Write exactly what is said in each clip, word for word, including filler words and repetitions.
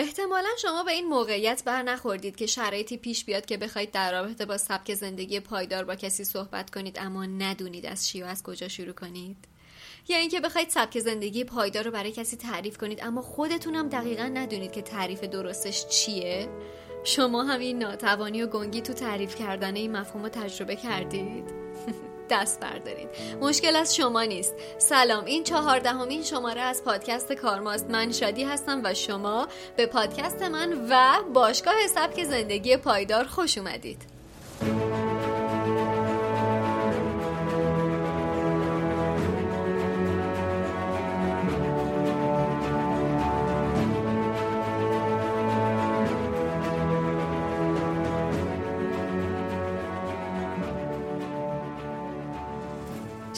احتمالا شما به این موقعیت بر نخوردید که شرایطی پیش بیاد که بخواید در رابطه با سبک زندگی پایدار با کسی صحبت کنید اما ندونید از چی و از کجا شروع کنید، یا اینکه بخواید سبک زندگی پایدار رو برای کسی تعریف کنید اما خودتون هم دقیقاً ندونید که تعریف درستش چیه. شما هم این ناتوانی و گنگی تو تعریف کردن این مفهوم رو تجربه کردید. دست بردارید، مشکل از شما نیست. سلام، این چهاردهمین شماره از پادکست کارماست. من شادی هستم و شما به پادکست من و باشگاه سبک زندگی پایدار خوش اومدید.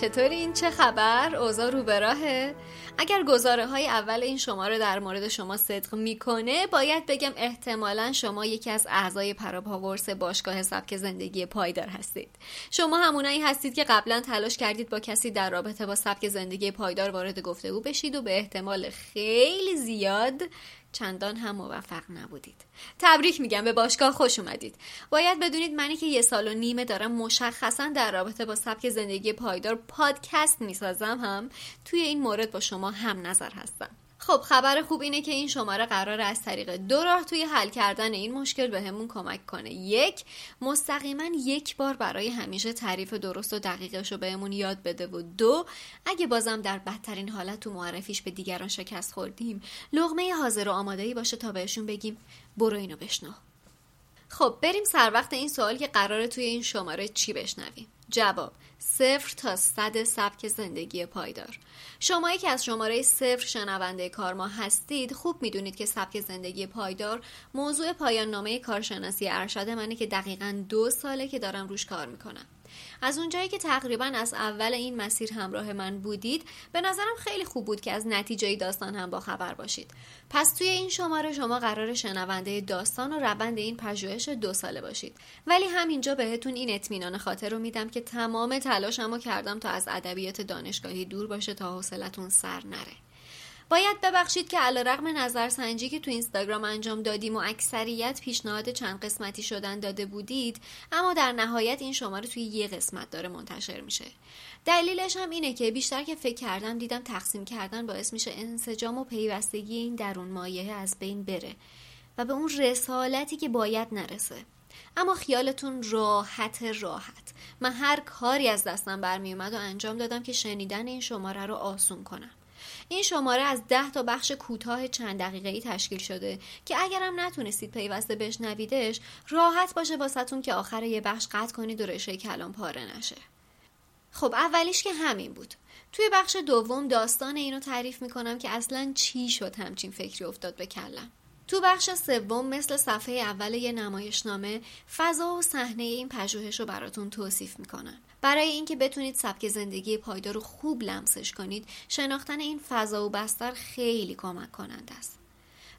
چطوری؟ این چه خبر؟ اوضاع رو به راهه؟ اگر گزاره های اول این شماره در مورد شما صدق میکنه، باید بگم احتمالاً شما یکی از اعضای پراباورس باشگاه سبک زندگی پایدار هستید. شما همونایی هستید که قبلا تلاش کردید با کسی در رابطه با سبک زندگی پایدار وارد گفتگو بشید و به احتمال خیلی زیاد چندان هم موفق نبودید. تبریک میگم، به باشگاه خوش اومدید. باید بدونید منی که یه سال و نیمه دارم مشخصاً در رابطه با سبک زندگی پایدار پادکست میسازم هم توی این مورد با شما هم نظر هستم. خب، خبر خوب اینه که این شماره قراره از طریق دو راه توی حل کردن این مشکل بهمون کمک کنه. یک، مستقیما یک بار برای همیشه تعریف درست و دقیقش رو بهمون یاد بده، و دو، اگه بازم در بدترین حالت تو معرفیش به دیگران شکست خوردیم، لقمه حاضر و آماده‌ای باشه تا بهشون بگیم برو اینو بشنو. خب، بریم سر وقت این سوال که قراره توی این شماره چی بشنویم. جواب: صفر تا صد سبک زندگی پایدار. شمایی که از شماره صفر شنونده کارما هستید خوب میدونید که سبک زندگی پایدار موضوع پایان نامه کارشناسی ارشد منه که دقیقاً دو ساله که دارم روش کار میکنم. از اونجایی که تقریباً از اول این مسیر همراه من بودید، به نظرم خیلی خوب بود که از نتیجه داستان هم با خبر باشید. پس توی این شماره شما قرار شنونده داستان و روند این پژوهش دو ساله باشید. ولی همینجا بهتون این اطمینان خاطر رو میدم که تمام تلاشمو کردم تا از ادبیات دانشگاهی دور باشه تا حوصلتون سر نره. باید ببخشید که علیرغم نظرسنجی که تو اینستاگرام انجام دادیم و اکثریت پیشنهاد چند قسمتی شدن داده بودید، اما در نهایت این شماره توی یه قسمت داره منتشر میشه. دلیلش هم اینه که بیشتر که فکر کردم دیدم تقسیم کردن باعث میشه انسجام و پیوستگی این درون مایه از بین بره و به اون رسالتی که باید نرسه. اما خیالتون راحت راحت، من هر کاری از دستم برمی اومد و انجام دادم که شنیدن این شماره رو آسون کنم. این شماره از ده تا بخش کوتاه چند دقیقه‌ای تشکیل شده که اگرم نتونستید پیوسته بشنویدش، راحت باشه واسهتون که آخر یه بخش قطع کنید و رشته کلام پاره نشه. خب، اولیش که همین بود. توی بخش دوم داستان اینو تعریف میکنم که اصلاً چی شد همچین فکری افتاد به کلم. تو بخش سوم مثل صفحه اول یه نمایشنامه، فضا و صحنه این پژوهش رو براتون توصیف میکنم. برای اینکه بتونید سبک زندگی پایدار رو خوب لمسش کنید، شناختن این فضا و بستر خیلی کمک کننده است.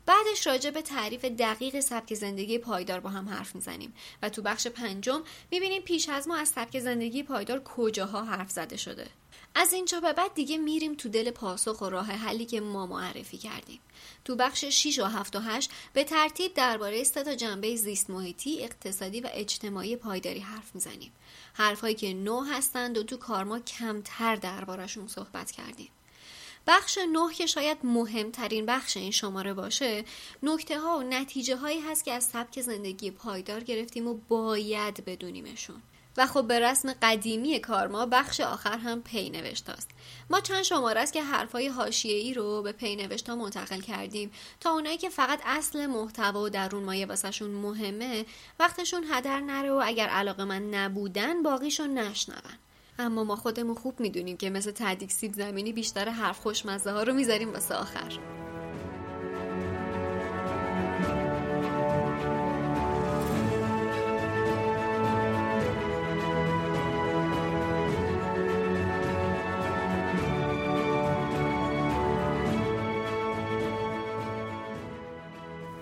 بعدش راجع به تعریف دقیق سبک زندگی پایدار با هم حرف میزنیم و تو بخش پنجم میبینیم پیش از ما از سبک زندگی پایدار کجاها حرف زده شده. از اینجا به بعد دیگه میریم تو دل پاسخ و راه حلی که ما معرفی کردیم. تو بخش شش و هفت و هشت به ترتیب درباره سه تا جنبه زیست محیطی، اقتصادی و اجتماعی پایداری حرف میزنیم. حرفایی که نو هستند و تو کارما کمتر درباره‌شون صحبت کردیم. بخش نه که شاید مهمترین بخش این شماره باشه، نکته ها و نتیجه هایی هست که از سبک زندگی پایدار گرفتیم و باید بدونیمشون. و خب به رسم قدیمی کار ما، بخش آخر هم پینوشت هست. ما چند شماره است که حرفای حاشیه‌ای رو به پینوشت ها منتقل کردیم تا اونایی که فقط اصل محتوا و درون مایه واسهشون مهمه وقتشون هدر نره و اگر علاقه‌مند نبودن باقیشو نشنون. اما ما خودمون خوب میدونیم که مثل تهدیگ سیب زمینی بیشتر حرف خوشمزه ها رو میذاریم واسه آخر.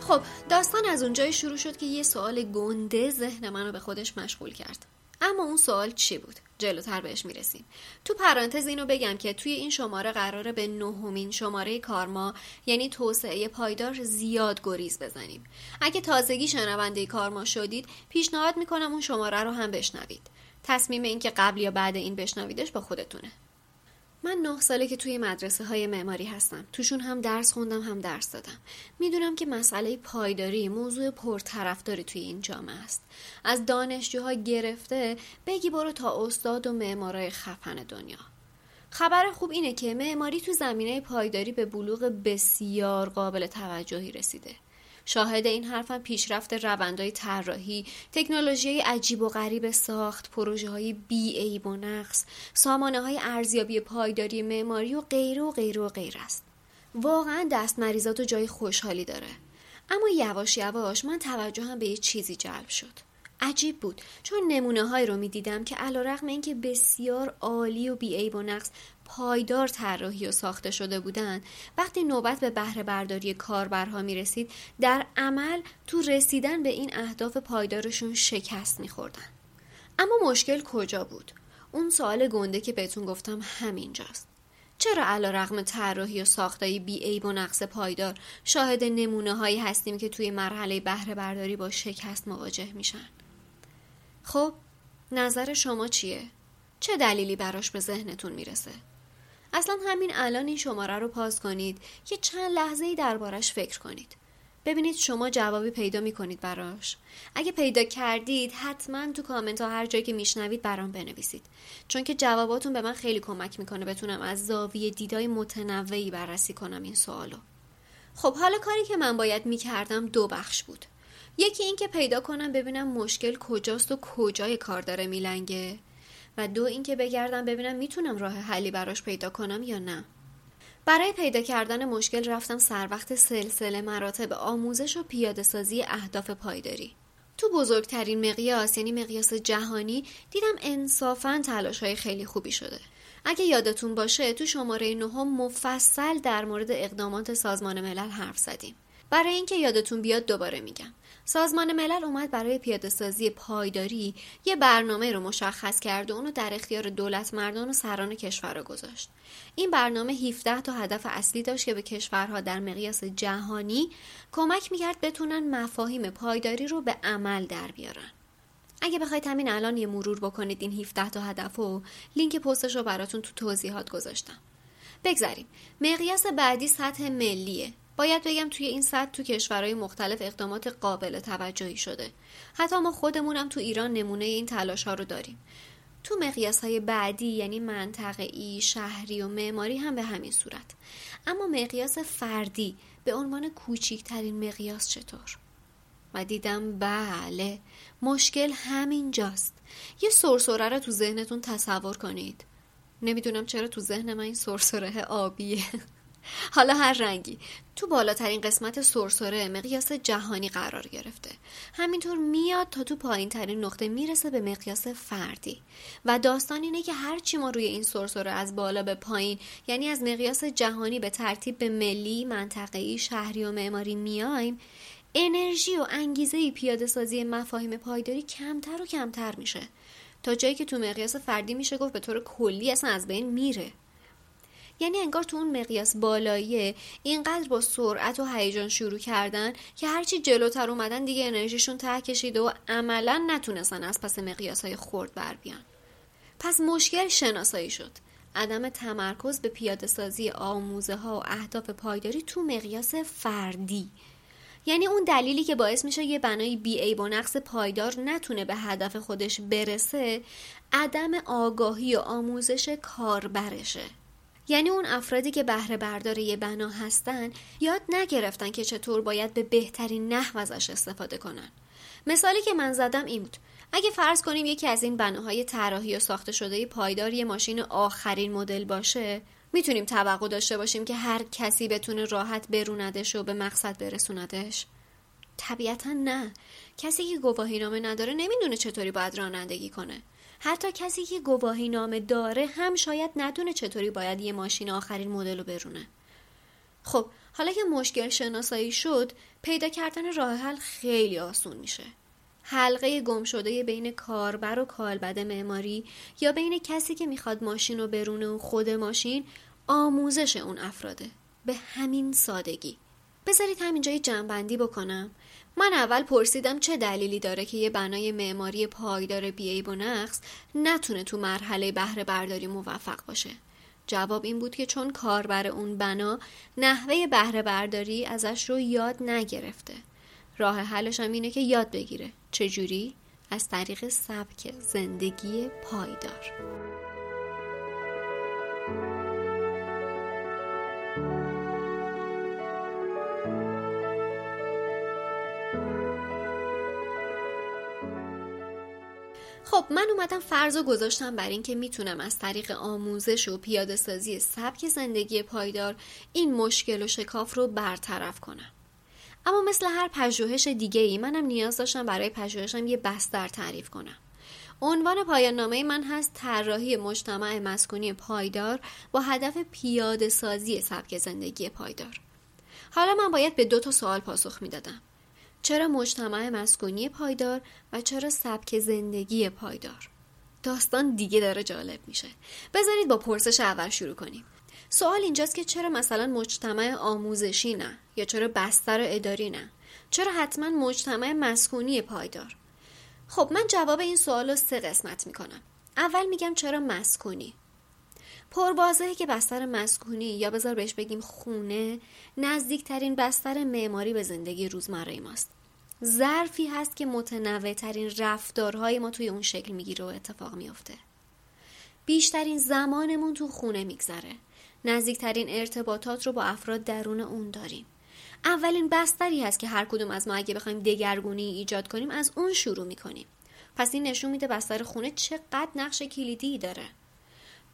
خب، داستان از اونجایی شروع شد که یه سوال گنده ذهن منو به خودش مشغول کرد. اما اون سوال چی بود؟ جلوتر بهش میرسیم. تو پرانتز اینو بگم که توی این شماره قراره به نهمین شماره کارما، یعنی توسعه پایدار، زیاد گریز بزنیم. اگه تازگی شنونده کارما شدید، پیشنهاد میکنم اون شماره رو هم بشنوید. تصمیم این که قبل یا بعد این بشنویدش با خودتونه. من نه ساله که توی مدرسه های معماری هستم. توشون هم درس خوندم، هم درس دادم. میدونم که مسئله پایداری موضوع پرطرفداری توی این جامعه است. از دانشجوها گرفته بگی برو تا استاد و معمارای خفن دنیا. خبر خوب اینه که معماری تو زمینه پایداری به بلوغ بسیار قابل توجهی رسیده. شاهد این حرفم پیشرفت روندهای طراحی، تکنولوژی عجیب و غریب ساخت، پروژه‌های بی‌عیب و نقص، سامانه‌های ارزیابی پایداری معماری و غیره و غیره و غیره است. واقعاً دست مریضات و جای خوشحالی داره. اما یواش یواش من توجهم به یه چیزی جلب شد. عجیب بود، چون نمونه‌هایی رو می‌دیدم که علیرغم اینکه بسیار عالی و بی‌عیب و نقص پایدار طراحی و ساخته شده بودند، وقتی نوبت به بهره برداری کاربرها می رسید، در عمل تو رسیدن به این اهداف پایدارشون شکست می خوردن. اما مشکل کجا بود؟ اون سوال گنده که بهتون گفتم همینجاست. چرا علیرغم طراحی و ساختایی بی عیب و نقص پایدار شاهد نمونه هایی هستیم که توی مرحله بهره برداری با شکست مواجه میشن؟ خب نظر شما چیه؟ چه دلیلی براش به ذهنتون میرسه؟ اصلا همین الان این شماره رو پاس کنید، یه چند لحظه‌ای دربارش فکر کنید. ببینید شما جوابی پیدا می‌کنید براش. اگه پیدا کردید حتما تو کامنت ها هر جایی که میشنوید برام بنویسید. چون که جواباتون به من خیلی کمک می‌کنه بتونم از زاویه دیدای متنوعی بررسی کنم این سوالو. خب حالا کاری که من باید می‌کردم دو بخش بود. یکی این که پیدا کنم ببینم مشکل کجاست و کجای کار داره میلنگه. و دو اینکه بگردم ببینم میتونم راه حلی براش پیدا کنم یا نه. برای پیدا کردن مشکل رفتم سر وقت سلسله مراتب آموزش و پیاده‌سازی اهداف پایداری. تو بزرگترین مقیاس، یعنی مقیاس جهانی، دیدم انصافاً تلاش‌های خیلی خوبی شده. اگه یادتون باشه تو شماره نهم مفصل در مورد اقدامات سازمان ملل حرف زدیم. برای اینکه یادتون بیاد دوباره میگم. سازمان ملل اومد برای پیاده‌سازی پایداری یه برنامه رو مشخص کرد و اونو در اختیار دولت مردان و سران کشور رو گذاشت. این برنامه هفده تا هدف اصلی داشت که به کشورها در مقیاس جهانی کمک میکرد بتونن مفاهیم پایداری رو به عمل در بیارن. اگه بخواید همین الان یه مرور بکنید این هفده تا هدف و لینک پستش رو براتون تو توضیحات گذاشتم. بگذاریم. مقیاس بعدی سطح ملیه. باید بگم توی این سطح تو کشورهای مختلف اقدامات قابل توجهی شده. حتی ما خودمونم تو ایران نمونه این تلاش‌ها رو داریم. تو مقیاس‌های بعدی، یعنی منطقه‌ای، شهری و معماری، هم به همین صورت. اما مقیاس فردی به عنوان کوچکترین مقیاس چطور؟ و دیدم بله، مشکل همینجاست. یه سرسره رو تو ذهنتون تصور کنید. نمیدونم چرا تو ذهن من این سرسره آبیه. حالا هر رنگی، تو بالاترین قسمت سرسره مقیاس جهانی قرار گرفته، همینطور میاد تا تو پایین ترین نقطه میرسه به مقیاس فردی. و داستان اینه که هرچی ما روی این سرسره از بالا به پایین، یعنی از مقیاس جهانی به ترتیب به ملی، منطقه‌ای، شهری و معماری میایم، انرژی و انگیزه پیاده سازی مفاهیم پایداری کمتر و کمتر میشه، تا جایی که تو مقیاس فردی میشه گفت به طور کلی اصلا از بین میره. یعنی انگار تو اون مقیاس بالاییه اینقدر با سرعت و هیجان شروع کردن که هرچی جلوتر اومدن دیگه انرژیشون ته کشیده و عملا نتونستن از پس مقیاس‌های خرد بر بیان. پس مشکل شناسایی شد. عدم تمرکز به پیاده‌سازی آموزه‌ها و اهداف پایداری تو مقیاس فردی. یعنی اون دلیلی که باعث میشه یه بنای بی‌عیب و نقص پایدار نتونه به هدف خودش برسه، عدم آگاهی و آموزش کاربرشه. یعنی اون افرادی که بهره بردار یه بنا هستن یاد نگرفتن که چطور باید به بهترین نحو ازش استفاده کنن. مثالی که من زدم این بود. اگه فرض کنیم یکی از این بناهای طراحی و ساخته شده پایدار یه ماشین آخرین مدل باشه، میتونیم توقع داشته باشیم که هر کسی بتونه راحت بروندش و به مقصد برسوندش؟ طبیعتا نه. کسی که گواهینامه نداره نمیدونه چطوری باید رانندگی کنه. حتی کسی که گواهی نامه داره هم شاید ندونه چطوری باید یه ماشین آخرین مدل رو برونه. خب حالا که مشکل شناسایی شد، پیدا کردن راه حل خیلی آسون میشه. حلقه گم شده بین کاربر و کالبد معماری یا بین کسی که میخواد ماشین رو برونه و خود ماشین، آموزش اون افراده. به همین سادگی. بذارید همینجای جنبندی بکنم. من اول پرسیدم چه دلیلی داره که یه بنای معماری پایدار بیعیب و نقص نتونه تو مرحله بهره برداری موفق باشه. جواب این بود که چون کاربر اون بنا نحوه بهره برداری ازش رو یاد نگرفته. راه حلش هم اینه که یاد بگیره. چجوری؟ از طریق سبک زندگی پایدار. خب من اومدم فرض رو گذاشتم بر این که میتونم از طریق آموزش و پیاده سازی سبک زندگی پایدار این مشکل و شکاف رو برطرف کنم. اما مثل هر پژوهش دیگه ای منم نیاز داشتم برای پژوهشم یه بستر تعریف کنم. عنوان پایان نامه من هست طراحی مجتمع مسکونی پایدار با هدف پیاده سازی سبک زندگی پایدار. حالا من باید به دو تا سوال پاسخ میدادم. چرا مجتمع مسکونی پایدار و چرا سبک زندگی پایدار؟ داستان دیگه داره جالب میشه. بذارید با پرسش اول شروع کنیم. سوال اینجاست که چرا مثلا مجتمع آموزشی نه؟ یا چرا بستر اداری نه؟ چرا حتما مجتمع مسکونی پایدار؟ خب من جواب این سوال رو سه قسمت میکنم. اول میگم چرا مسکونی؟ پربازه که بستر مسکونی یا بذار بهش بگیم خونه نزدیکترین بستر معماری به زندگی روزمره ماست. ظرفی هست که متنوع ترین رفتارهای ما توی اون شکل میگیره و اتفاق میفته. بیشترین زمانمون تو خونه میگذره. نزدیکترین ارتباطات رو با افراد درون اون داریم. اولین بستری هست که هر کدوم از ما اگه بخوایم دگرگونی ایجاد کنیم از اون شروع میکنیم. پس این نشون میده بستر خونه چقدر نقش کلیدی داره.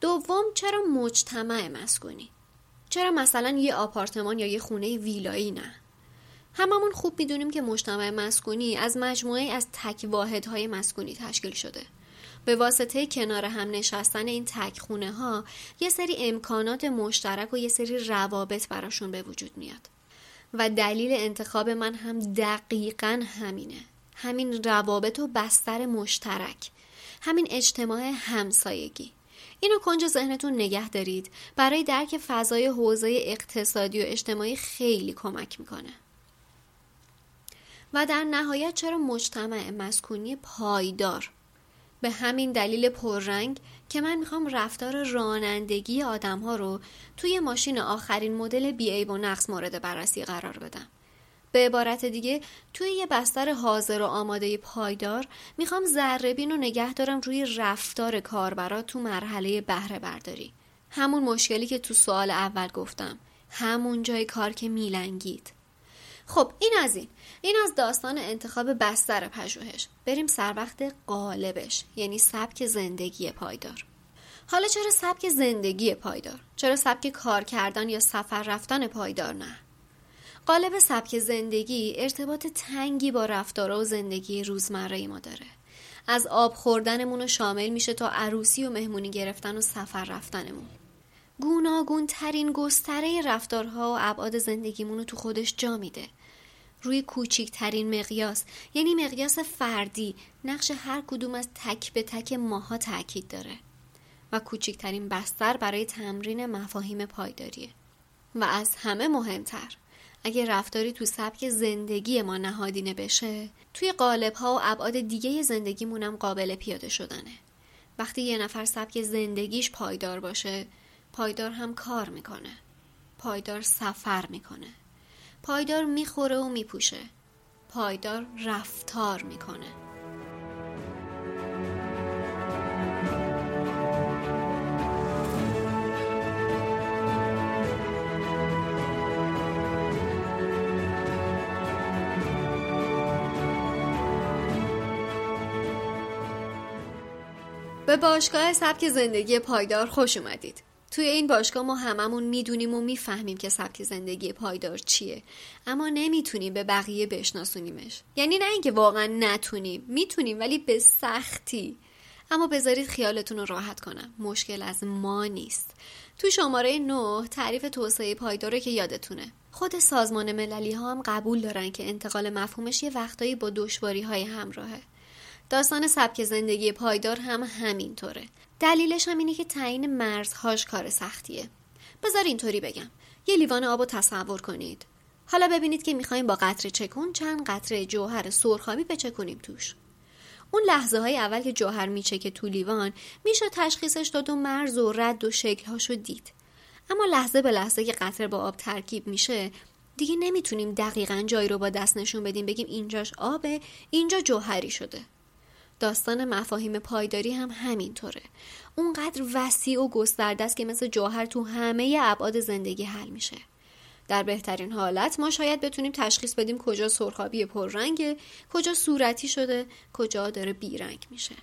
دوم چرا مجتمع مسکونی؟ چرا مثلا یه آپارتمان یا یه خونه ویلایی نه؟ هممون خوب میدونیم که مجتمع مسکونی از مجموعه از تک واحدهای مسکونی تشکیل شده. به واسطه کنار هم نشستن این تک خونه ها یه سری امکانات مشترک و یه سری روابط براشون به وجود میاد. و دلیل انتخاب من هم دقیقاً همینه. همین روابط و بستر مشترک. همین اجتماع همسایگی. اینو کنج ذهنتون نگه دارید. برای درک فضای حوزه اقتصادی و اجتماعی خیلی کمک میکنه. و در نهایت چرا مجتمع مسکونی پایدار؟ به همین دلیل پررنگ که من میخوام رفتار رانندگی آدم ها رو توی ماشین آخرین مدل بیعیب و نقص مورد بررسی قرار بدم. به عبارت دیگه توی یه بستر حاضر و آماده پایدار میخوام ذره‌بین رو نگه دارم روی رفتار کاربرا تو مرحله بهره برداری. همون مشکلی که تو سوال اول گفتم. همون جای کار که میلنگید. خب این از این. این از داستان انتخاب بستر پژوهش. بریم سر وقت قالبش، یعنی سبک زندگی پایدار. حالا چرا سبک زندگی پایدار؟ چرا سبک کار کردن یا سفر رفتن پایدار نه؟ قالب سبک زندگی ارتباط تنگی با رفتارها و زندگی روزمره ما داره. از آب خوردنمون رو شامل میشه تا عروسی و مهمونی گرفتن و سفر رفتنمون. گوناگون ترین گستره رفتارها و ابعاد زندگیمون رو تو خودش جا میده. روی کوچیکترین مقیاس، یعنی مقیاس فردی، نقش هر کدوم از تک به تک ماها تاکید داره. و کوچیکترین بستر برای تمرین مفاهیم پایداریه. و از همه مهمتر، اگه رفتاری تو سبک زندگی ما نهادینه بشه، توی قالب‌ها و ابعاد دیگه زندگیمونم قابل پیاده شدنه. وقتی یه نفر سبک زندگیش پایدار باشه، پایدار هم کار میکنه. پایدار سفر میکنه. پایدار میخوره و میپوشه. پایدار رفتار میکنه. به باشگاه سبک زندگی پایدار خوش اومدید. توی این باشگاه ما هممون میدونیم و میفهمیم که سبک زندگی پایدار چیه، اما نمیتونیم به بقیه بشناسونیمش. یعنی نه اینکه واقعا نتونیم، میتونیم ولی به سختی. اما بذارید خیالتون رو راحت کنم، مشکل از ما نیست. تو شماره نه تعریف توسعه پایداره که یادتونه. خود سازمان مللی ها هم قبول دارن که انتقال مفهومش یه وقتایی با دشواری‌های همراهه. داستان سبک زندگی پایدار هم همینطوره. دلیلش هم اینه که تعیین مرزهاش کار سختیه. بذار اینطوری بگم، یه لیوان آبو تصور کنید. حالا ببینید که می‌خوایم با قطره چکون چند قطره جوهر سرخابی بچکونیم توش. اون لحظه های اول که جوهر میچکه تو لیوان میشه تشخیصش داد و مرز و رد و شکل‌هاشو دید. اما لحظه به لحظه که قطره با آب ترکیب میشه، دیگه نمیتونیم دقیقاً جایی رو با دست نشون بدیم بگیم اینجاش آبه، اینجا جوهری شده. داستان مفاهیم پایداری هم همینطوره. اونقدر وسیع و گسترده است که مثل جوهر تو همه ابعاد زندگی حل میشه. در بهترین حالت ما شاید بتونیم تشخیص بدیم کجا سرخابی پررنگه، کجا صورتی شده، کجا داره بیرنگ میشه.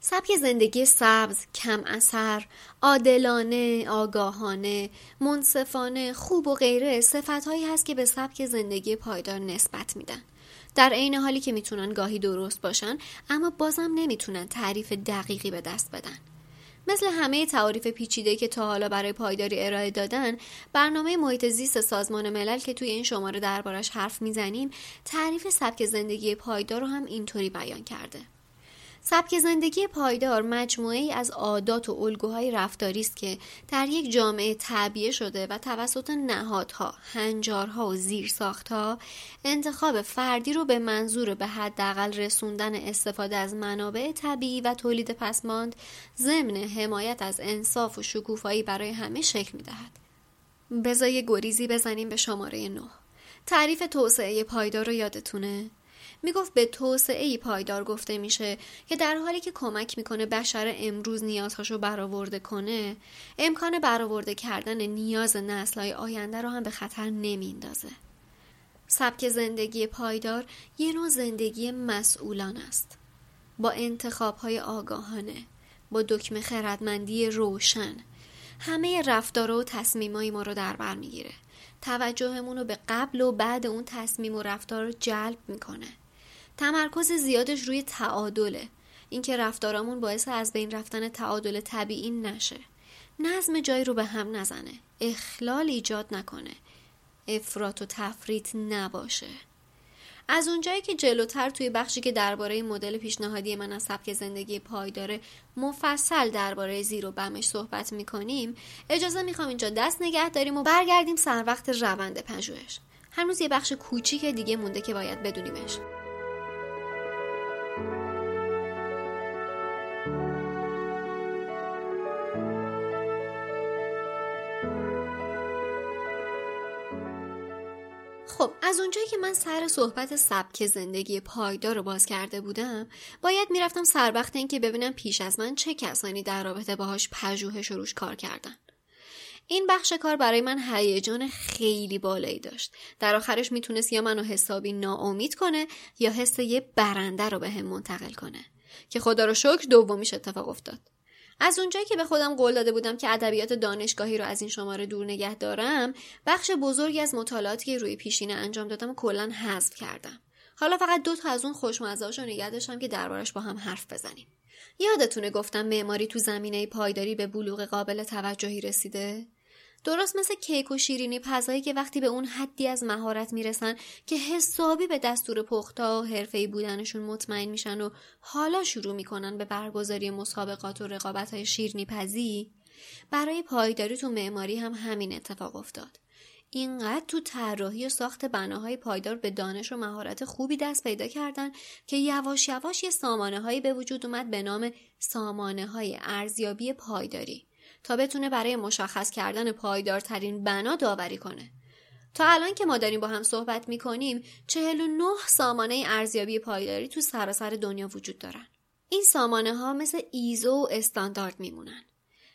سبک زندگی سبز، کم اثر، عادلانه، آگاهانه، منصفانه، خوب و غیره صفت‌هایی هست که به سبک زندگی پایدار نسبت میدن. در عین حالی که میتونن گاهی درست باشن، اما بازم نمیتونن تعریف دقیقی به دست بدن. مثل همه تعاریف پیچیده که تا حالا برای پایداری ارائه دادن، برنامه محیط زیست سازمان ملل که توی این شماره دربارش حرف میزنیم، تعریف سبک زندگی پایدار رو هم اینطوری بیان کرده. سبک زندگی پایدار مجموعه‌ای از عادات و الگوهای رفتاری است که در یک جامعه تعبیه شده و توسط نهادها، هنجارها و زیرساختها انتخاب فردی رو به منظور به حداقل رسوندن استفاده از منابع طبیعی و تولید پسماند ضمن حمایت از انصاف و شکوفایی برای همه شکل می‌دهد. بذار یه گریزی بزنیم به شماره نه. تعریف توسعه پایدار رو یادتونه؟ میگفت به توسعه پایدار گفته میشه که در حالی که کمک میکنه بشر امروز نیازهاشو برآورده کنه، امکان برآورده کردن نیاز نسل‌های آینده رو هم به خطر نمیندازه. سبک زندگی پایدار یه نوع زندگی مسئولان است، با انتخاب‌های آگاهانه، با دکمه خردمندی روشن. همه رفتارها و تصمیمای ما رو در بر میگیره. توجهمون رو به قبل و بعد اون تصمیم و رفتار رو جلب میکنه. تمرکز زیادش روی تعادله، اینکه رفتارامون باعث از بین رفتن تعادل طبیعی نشه، نظم جایی رو به هم نزنه، اخلال ایجاد نکنه، افراط و تفریط نباشه. از اونجایی که جلوتر توی بخشی که درباره مدل پیشنهادی من از سبک زندگی پایداره مفصل درباره زیر و بمش صحبت میکنیم، اجازه میخوام اینجا دست نگه داریم و برگردیم سر وقت روند پژوهش. هنوز یه بخش کوچیک دیگه مونده که باید بدونیمش. خب از اونجایی که من سر صحبت سبک زندگی پایدار رو باز کرده بودم، باید میرفتم سر وقت این که ببینم پیش از من چه کسانی در رابطه باهاش پژوهش روش کار کردن. این بخش کار برای من هیجان خیلی بالایی داشت. در آخرش میتونست یا منو حسابی ناامید کنه یا حس یه برنده رو به هم منتقل کنه که خدا رو شکر دومیش اتفاق افتاد. از اونجایی که به خودم قول داده بودم که ادبیات دانشگاهی رو از این شماره دور نگه دارم، بخش بزرگی از مطالعاتی که روی پیشینه انجام دادم کلاً حذف کردم. حالا فقط دو تا از اون خوشمزه‌هاشو نگه داشتم که دربارش با هم حرف بزنیم. یادتونه گفتم معماری تو زمینه پایداری به بلوغ قابل توجهی رسیده؟ درست مثل کیک و شیرینی پزایی که وقتی به اون حدی از مهارت میرسن که حسابی به دستور پختا و حرفه‌ای بودنشون مطمئن میشن و حالا شروع میکنن به برگزاری مسابقات و رقابت‌های شیرینی پزی، برای پایداری تو معماری هم همین اتفاق افتاد. اینقدر تو طراحی و ساخت بناهای پایدار به دانش و مهارت خوبی دست پیدا کردن که یواش یواش یه سامانه‌هایی به وجود اومد به نام سامانه‌های ارزیابی پایداری تا بتونه برای مشخص کردن پایدارترین بنا داوری کنه. تا الان که ما داریم با هم صحبت می‌کنیم، چهل و نه سامانه ارزیابی پایداری تو سراسر دنیا وجود دارن. این سامانه‌ها مثل ایزو و استاندارد میمونن.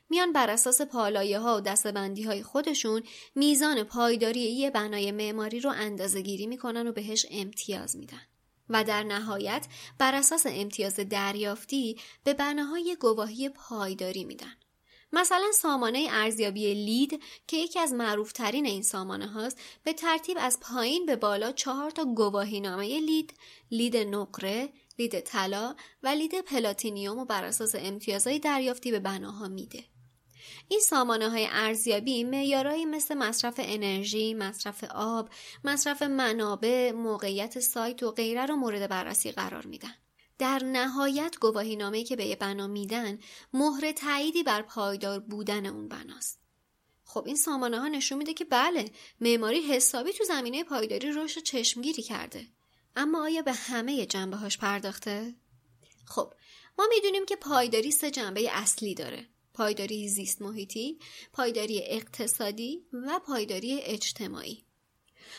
میان بر اساس پالایه‌ها و دسته‌بندی‌های خودشون میزان پایداری یه بنای معماری رو اندازه‌گیری می‌کنن و بهش امتیاز میدن. و در نهایت بر اساس امتیاز دریافتی به بناهای گواهی پایداری میدن. مثلا سامانه ارزیابی لید که یکی از معروفترین این سامانه هاست به ترتیب از پایین به بالا چهار تا گواهینامه لید، لید نقره، لید طلا و لید پلاتینیوم رو بر اساس امتیازهای دریافتی به بناها میده. این سامانه‌های ارزیابی معیارهایی مثل مصرف انرژی، مصرف آب، مصرف منابع، موقعیت سایت و غیره رو مورد بررسی قرار میدن. در نهایت گواهینامه‌ای که به یه بنا میدن، مهر تاییدی بر پایدار بودن اون بناست. خب این سامانه‌ها نشون میده که بله، معماری حسابی تو زمینه پایداری رشد چشمگیری کرده. اما آیا به همه جنبه‌هاش پرداخته؟ خب ما میدونیم که پایداری سه جنبه اصلی داره: پایداری زیست محیطی، پایداری اقتصادی و پایداری اجتماعی.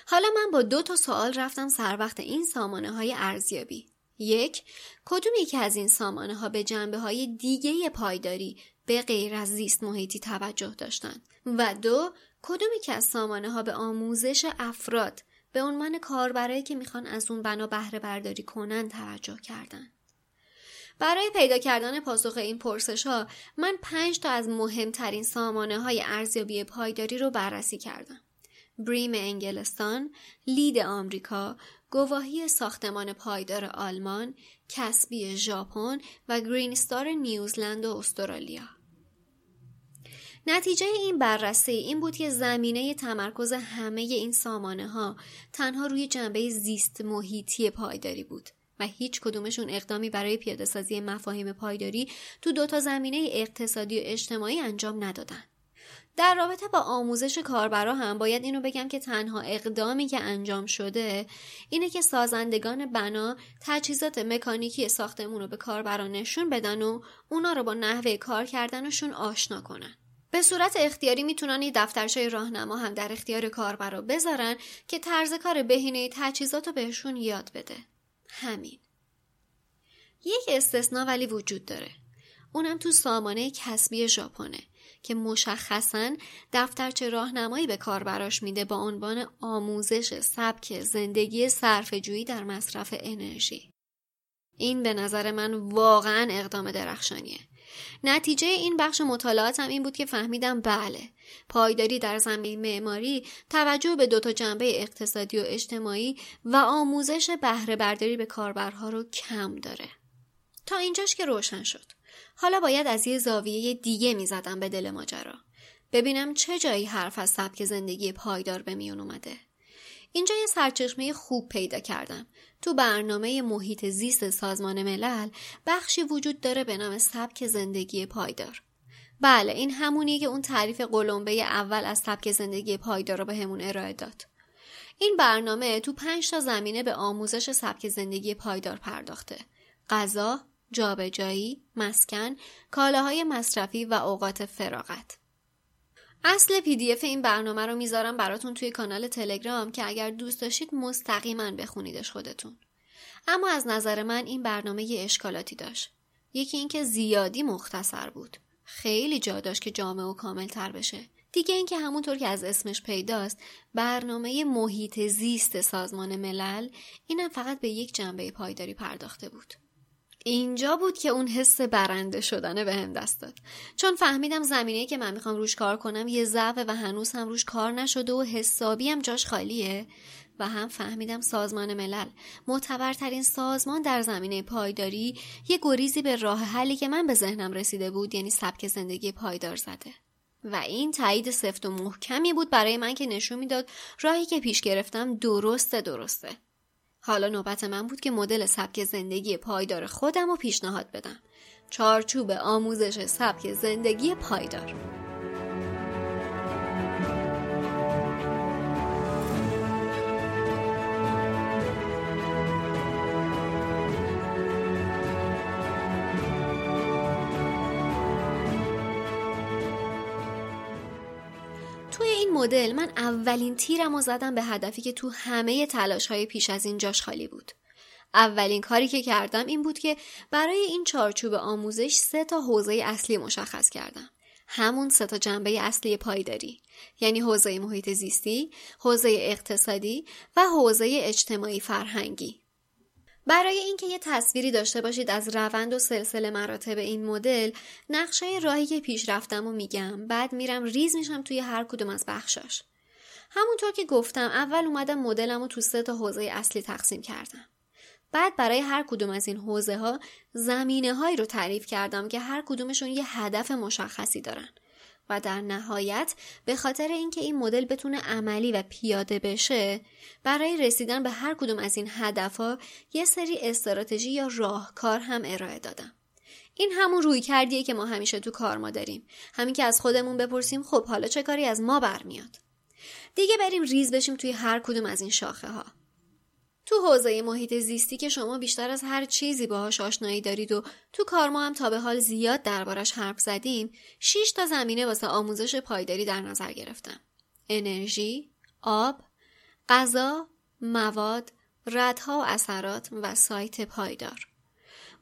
حالا من با دو تا سوال رفتم سر وقت این سامانه های ارزیابی. یک، کدوم یکی از این سامانه ها به جنبه های دیگه پایداری به غیر از زیست محیطی توجه داشتن؟ و دو، کدوم یکی از سامانه ها به آموزش افراد به عنوان کاربرایی که میخوان از اون بنا بهره برداری کنن توجه کردن؟ برای پیدا کردن پاسخ این پرسش‌ها من پنج تا از مهمترین سامانه‌های ارزیابی پایداری رو بررسی کردم: بریم انگلستان، لید آمریکا، گواهی ساختمان پایدار آلمان، کسبی ژاپن و گرین استار نیوزلند و استرالیا. نتیجه این بررسی این بود که زمینه تمرکز همه این سامانه‌ها تنها روی جنبه زیست محیطی پایداری بود و هیچ کدومشون اقدامی برای پیاده‌سازی مفاهیم پایداری تو دوتا زمینه اقتصادی و اجتماعی انجام ندادن. در رابطه با آموزش کاربرا هم باید اینو بگم که تنها اقدامی که انجام شده اینه که سازندگان بنا تجهیزات مکانیکی ساختمون رو به کاربرا نشون بدن و اونا رو با نحوه کار کردنشون آشنا کنن. به صورت اختیاری میتونن یه دفترچه راهنما هم در اختیار کاربرا بذارن که طرز کار بهینه تجهیزات رو بهشون یاد بده. همین. یک استثناء ولی وجود داره، اونم تو سامانه کسبی ژاپنه که مشخصاً دفترچه راهنمایی به کاربراش میده با عنوان آموزش سبک زندگی صرفه‌جویی در مصرف انرژی. این به نظر من واقعاً اقدام درخشانیه. نتیجه این بخش مطالعاتم این بود که فهمیدم بله، پایداری در زمینه معماری توجه به دوتا جنبه اقتصادی و اجتماعی و آموزش بهره برداری به کاربرها رو کم داره. تا اینجاش که روشن شد. حالا باید از یه زاویه دیگه میزدم به دل ماجرا، ببینم چه جایی حرف از سبک زندگی پایدار به میون اومده. اینجا یه سرچشمه خوب پیدا کردم. تو برنامه محیط زیست سازمان ملل بخشی وجود داره به نام سبک زندگی پایدار. بله، این همونیه که اون تعریف قلمبه اول از سبک زندگی پایدار رو به همون ارائه داد. این برنامه تو پنج تا زمینه به آموزش سبک زندگی پایدار پرداخته: غذا، جابجایی، مسکن، کالاهای مصرفی و اوقات فراغت. اصل پی دی اف این برنامه رو میذارم براتون توی کانال تلگرام که اگر دوست داشتید مستقیما بخونیدش خودتون. اما از نظر من این برنامه یه اشکالاتی داشت. یکی اینکه زیادی مختصر بود. خیلی جا داشت که جامع و کامل تر بشه. دیگه اینکه همونطور که از اسمش پیداست برنامه محیط زیست سازمان ملل، اینم فقط به یک جنبه پایداری پرداخته بود. اینجا بود که اون حس برنده شدنه به هم دست داد، چون فهمیدم زمینه‌ای که من میخوام روش کار کنم یه ضعفه و هنوز هم روش کار نشده و حسابی هم جاش خالیه، و هم فهمیدم سازمان ملل، معتبرترین سازمان در زمینه پایداری، یه گریزی به راه حلی که من به ذهنم رسیده بود، یعنی سبک زندگی پایدار زده. و این تایید سفت و محکمی بود برای من که نشون میداد راهی که پیش گرفتم درسته درسته. حالا نوبت من بود که مدل سبک زندگی پایدار خودم رو پیشنهاد بدم. چارچوب آموزش سبک زندگی پایدار. مدل من اولین تیرم رو زدم به هدفی که تو همه تلاش‌های پیش از این جاش خالی بود. اولین کاری که کردم این بود که برای این چارچوب آموزش سه تا حوزه اصلی مشخص کردم. همون سه تا جنبه اصلی پایداری، یعنی حوزه محیط زیستی، حوزه اقتصادی و حوزه اجتماعی فرهنگی. برای اینکه یه تصویری داشته باشید از روند و سلسله مراتب این مدل، نقشه راهی که پیش رفتم و میگم، بعد میرم ریز میشم توی هر کدوم از بخشاش. همونطور که گفتم اول اومدم مدلم رو تو سه تا حوزه اصلی تقسیم کردم. بعد برای هر کدوم از این حوزه ها زمینه هایی رو تعریف کردم که هر کدومشون یه هدف مشخصی دارن و در نهایت به خاطر اینکه این مدل بتونه عملی و پیاده بشه، برای رسیدن به هر کدوم از این هدفها یه سری استراتژی یا راهکار هم ارائه دادم. این همون رویکردیه که ما همیشه تو کار ما داریم، همین که از خودمون بپرسیم خب حالا چه کاری از ما برمیاد. دیگه بریم ریز بشیم توی هر کدوم از این شاخه ها. تو حوزه محیط زیستی که شما بیشتر از هر چیزی باهاش آشنایی دارید و تو کار ما هم تا به حال زیاد دربارش حرف زدیم، شش تا زمینه واسه آموزش پایداری در نظر گرفتم. انرژی، آب، غذا، مواد، ردها و اثرات و سایت پایدار.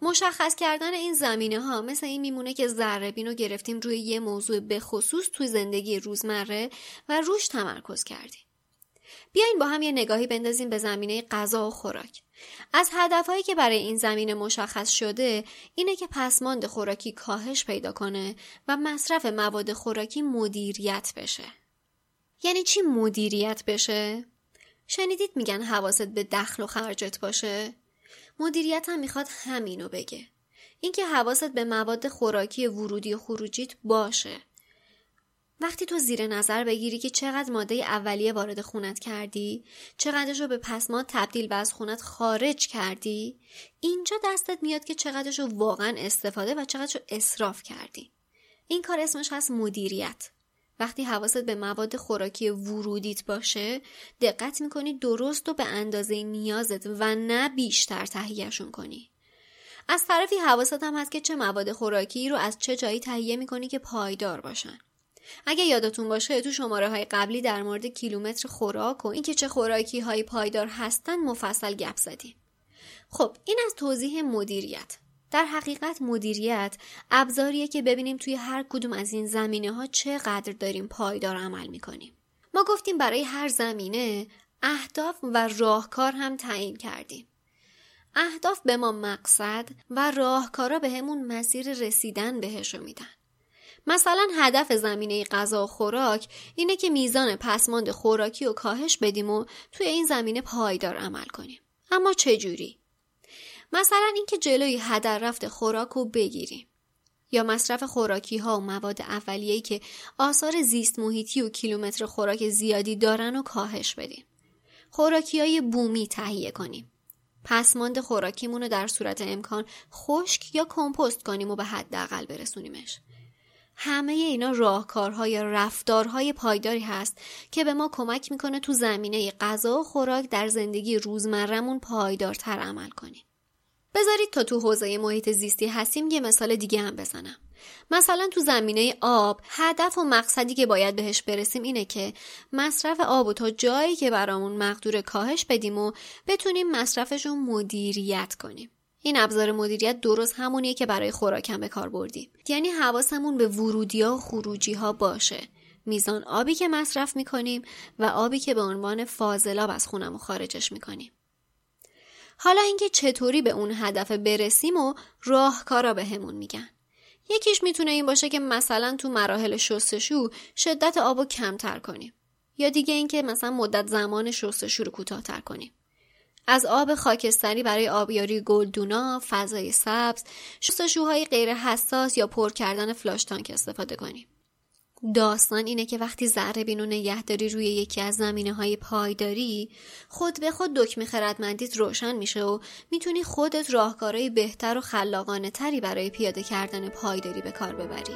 مشخص کردن این زمینه ها مثل این میمونه که ذره‌بین رو گرفتیم روی یه موضوع به خصوص توی زندگی روزمره و روش تمرکز کردیم. بیاین با هم یه نگاهی بندازیم به زمینه غذا و خوراک. از هدفهایی که برای این زمینه مشخص شده اینه که پسماند خوراکی کاهش پیدا کنه و مصرف مواد خوراکی مدیریت بشه. یعنی چی مدیریت بشه؟ شنیدید میگن حواست به دخل و خرجت باشه؟ مدیریت هم میخواد همینو بگه. اینکه حواست به مواد خوراکی ورودی و خروجیت باشه. وقتی تو زیر نظر بگیری که چقدر ماده اولیه وارد خونت کردی، چقدرش رو به پسماند تبدیل و از خونت خارج کردی، اینجا دستت میاد که چقدرش رو واقعا استفاده و چقدرش رو اسراف کردی. این کار اسمش هست مدیریت. وقتی حواست به مواد خوراکی ورودیت باشه، دقت میکنی درست و به اندازه نیازت و نه بیشتر تهیه‌شون کنی. از طرفی حواست هم هست که چه مواد خوراکی رو از چه جایی تهیه میکنی که پایدار باشن. اگه یادتون باشه تو شماره های قبلی در مورد کیلومتر خوراک و اینکه چه خوراکی های پایدار هستن مفصل گپ زدیم. خب این از توضیح مدیریت. در حقیقت مدیریت ابزاریه که ببینیم توی هر کدوم از این زمینه ها چقدر داریم پایدار عمل میکنیم. ما گفتیم برای هر زمینه اهداف و راهکار هم تعیین کردیم. اهداف به ما مقصد و راهکارا به همون مسیر رسیدن بهش رو میدن. مثلا هدف زمینه غذا و خوراک اینه که میزان پسماند خوراکی رو کاهش بدیم و توی این زمینه پایدار عمل کنیم. اما چجوری؟ مثلا اینکه جلوی هدر رفت خوراک رو بگیریم یا مصرف خوراکی ها و مواد اولیه‌ای که آثار زیست محیطی و کیلومتر خوراک زیادی دارن رو کاهش بدیم. خوراکی های بومی تهیه کنیم. پسماند خوراکیمون رو در صورت امکان خشک یا کمپوست کنیم و به حداقل برسونیمش. همه اینا راهکارها یا رفتارهای پایداری هست که به ما کمک میکنه تو زمینه غذا و خوراک در زندگی روزمرمون پایدارتر عمل کنیم. بذارید تا تو حوزه محیط زیستی هستیم یه مثال دیگه هم بزنم. مثلا تو زمینه آب، هدف و مقصدی که باید بهش برسیم اینه که مصرف آب و تا جایی که برامون مقدور کاهش بدیم و بتونیم مصرفش رو مدیریت کنیم. این ابزار مدیریت درست همونیه که برای خوراک هم به کار بردیم. یعنی حواسمون به ورودی‌ها و خروجی‌ها باشه. میزان آبی که مصرف می‌کنیم و آبی که به عنوان فاضلاب از خونمون خارجش می‌کنیم. حالا اینکه چطوری به اون هدف برسیم و راهکارا بهمون میگن. یکیش میتونه این باشه که مثلا تو مراحل شستشو شدت آبو کمتر کنیم. یا دیگه اینکه مثلا مدت زمان شستشو رو کوتاه‌تر کنیم. از آب خاکستری برای آبیاری گلدونا، فضای سبز، شستشوهای غیر حساس یا پر کردن فلاش تانک استفاده کنیم. داستان اینه که وقتی ذره‌بین رو نگهداری روی یکی از زمینه‌های پایداری، خود به خود دکمه خردمندیت روشن میشه و میتونی خودت راهکارهای بهتر و خلاقانه تری برای پیاده کردن پایداری به کار ببری.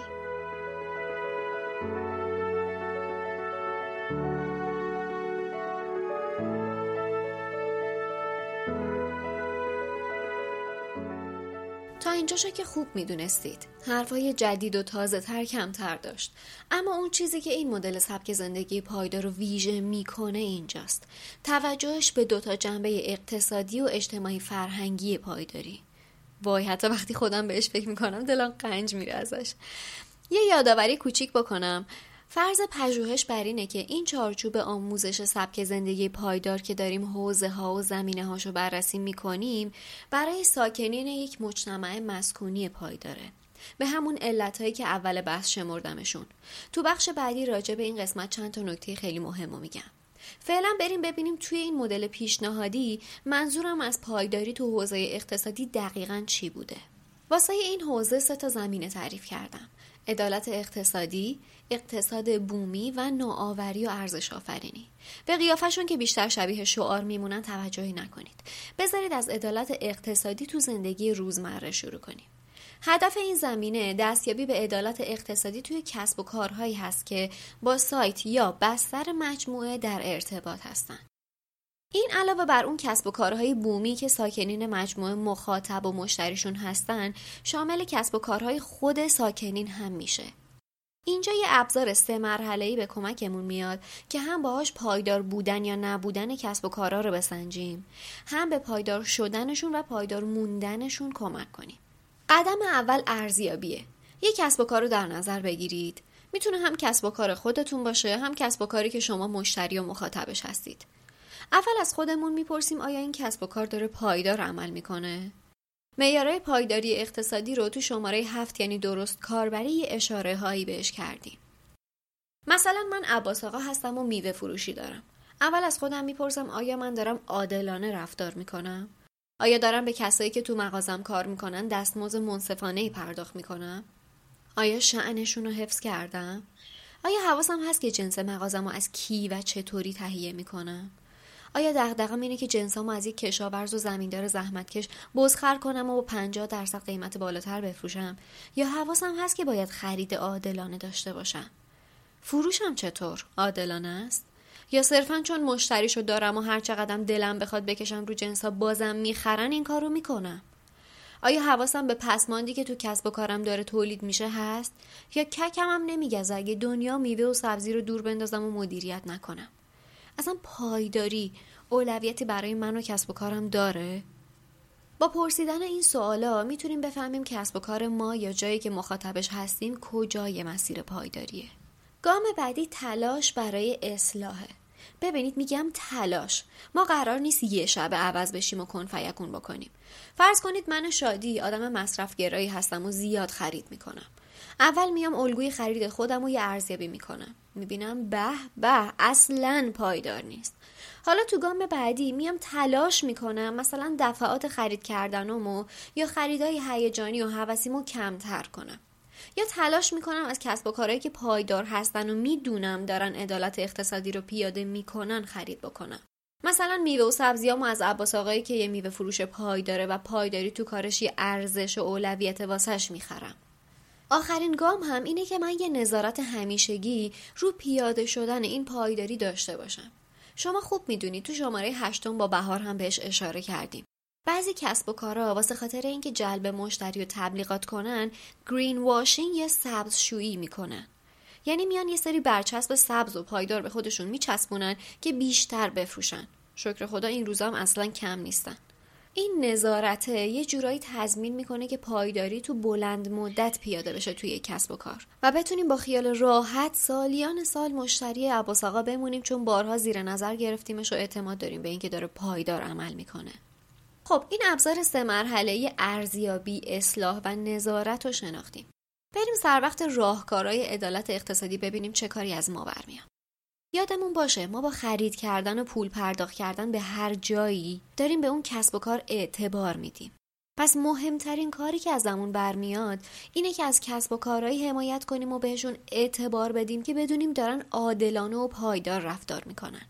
تا اینجاشو که خوب میدونستید حرفای جدید و تازه تر کمتر داشت، اما اون چیزی که این مدل سبک زندگی پایدار رو ویژه میکنه اینجاست، توجهش به دوتا جنبه اقتصادی و اجتماعی فرهنگی پایداری. وای حتی وقتی خودم بهش فکر میکنم دلم قنج میره ازش. یه یادآوری کوچیک بکنم، فرض پژوهش بر اینه که این چارچوب آموزش سبک زندگی پایدار که داریم حوزه ها و زمینه هاشو بررسی میکنیم برای ساکنین یک مجتمع مسکونی پایداره. به همون علتهایی که اول بحث شمردمشون. تو بخش بعدی راجع به این قسمت چند تا نکته خیلی مهمو میگم. فعلا بریم ببینیم توی این مدل پیشنهادی منظورم از پایداری تو حوزه اقتصادی دقیقاً چی بوده. واسه این حوزه سه تا زمینه تعریف کردم: عدالت اقتصادی، اقتصاد بومی و نوآوری و ارزش آفرینی. به قیافشون که بیشتر شبیه شعار میمونن توجهی نکنید. بذارید از عدالت اقتصادی تو زندگی روزمره شروع کنیم. هدف این زمینه دستیابی به عدالت اقتصادی توی کسب و کارهایی هست که با سایت یا بستر مجموعه در ارتباط هستن. این علاوه بر اون کسب و کارهای بومی که ساکنین مجموعه مخاطب و مشتریشون هستن، شامل کسب و کارهای خود ساکنین هم میشه. اینجا یه ابزار سه مرحله‌ای به کمکمون میاد که هم باهاش پایدار بودن یا نبودن کسب و کارها رو بسنجیم، هم به پایدار شدنشون و پایدار موندنشون کمک کنیم. قدم اول ارزیابیه. یک کسب و کار رو در نظر بگیرید. میتونه هم کسب و کار خودتون باشه، هم کسب و کاری که شما مشتری و مخاطبش هستید. اول از خودمون میپرسیم آیا این کسب و کار داره پایدار عمل میکنه؟ معیارهای پایداری اقتصادی رو تو شماره هفت یعنی درست کاربری اشاره هایی بهش کردیم. مثلا من عباس آقا هستم و میوه فروشی دارم. اول از خودم میپرسم آیا من دارم عادلانه رفتار میکنم؟ آیا دارم به کسایی که تو مغازم کار میکنن دستمزد منصفانه‌ای پرداخت میکنم؟ آیا شأنشون رو حفظ کردم؟ آیا حواسم هست که جنس مغازم رو از کی و چطوری تهیه میکنم؟ آیا دغدغه‌م اینه که جنسامو از یک کشاورز و زمیندار زحمتکش بزخر کنم و با پنجاه درصد قیمت بالاتر بفروشم، یا حواسم هست که باید خرید عادلانه داشته باشم؟ فروشم چطور؟ عادلانه است؟ یا صرفاً چون مشتریشو دارم و هر چقدرم دلم بخواد بکشم رو جنسا بازم میخرن این کارو میکنم؟ آیا حواسم به پسماندی که تو کسب و کارم داره تولید میشه هست، یا ککمم نمیگزه اگه دنیا میوه و سبزی رو دور بندازم و مدیریت نکنم؟ اصلا پایداری اولویتی برای من و کسب و کارم داره؟ با پرسیدن این سوالا میتونیم بفهمیم کسب و کار ما یا جایی که مخاطبش هستیم کجای مسیر پایداریه. گام بعدی تلاش برای اصلاحه. ببینید میگم تلاش. ما قرار نیست یه شبه عوض بشیم و کن فیکون بکنیم. فرض کنید من شادی آدم مصرفگرایی هستم و زیاد خرید میکنم. اول میام الگوی خرید خودم و یه ارزیابی میکنم. میبینم به به اصلاً پایدار نیست. حالا تو گام بعدی میام تلاش میکنم مثلا دفعات خرید کردنمو یا خریدای هیجانی و هوسیمو کمتر کنم. یا تلاش میکنم از کسب و کارهایی که پایدار هستن و میدونم دارن عدالت اقتصادی رو پیاده میکنن خرید بکنم. مثلا میوه و سبزیامو از عباس آقایی که یه میوه فروش پایداره و پایداری تو کارش یه ارزش و اولویت واسش میخرم. آخرین گام هم اینه که من یه نظارت همیشگی رو پیاده شدن این پایداری داشته باشم. شما خوب میدونید تو شماره هشتم با بهار هم بهش اشاره کردیم. بعضی کسب و کارا واسه خاطر اینکه جلب مشتری و تبلیغات کنن، گرین واشینگ یا سبزشویی میکنن. یعنی میان یه سری برچسب سبز و پایدار به خودشون میچسبونن که بیشتر بفروشن. شکر خدا این روزا هم اصلا کم نیستن. این نظارت یه جورایی تضمین میکنه که پایداری تو بلند مدت پیاده بشه توی کسب و کار و بتونیم با خیال راحت سالیان سال مشتری عباس آقا بمونیم، چون بارها زیر نظر گرفتیمش و اعتماد داریم به اینکه داره پایدار عمل میکنه. خب این ابزار سه مرحله‌ای ارزیابی، اصلاح و نظارت رو شناختیم. بریم سر وقت راهکارهای عدالت اقتصادی ببینیم چه کاری از ما برمیاد. یادمون باشه ما با خرید کردن و پول پرداخت کردن به هر جایی داریم به اون کسب و کار اعتبار میدیم. پس مهمترین کاری که ازمون برمیاد اینه که از کسب و کارهایی حمایت کنیم و بهشون اعتبار بدیم که بدونیم دارن عادلانه و پایدار رفتار میکنن.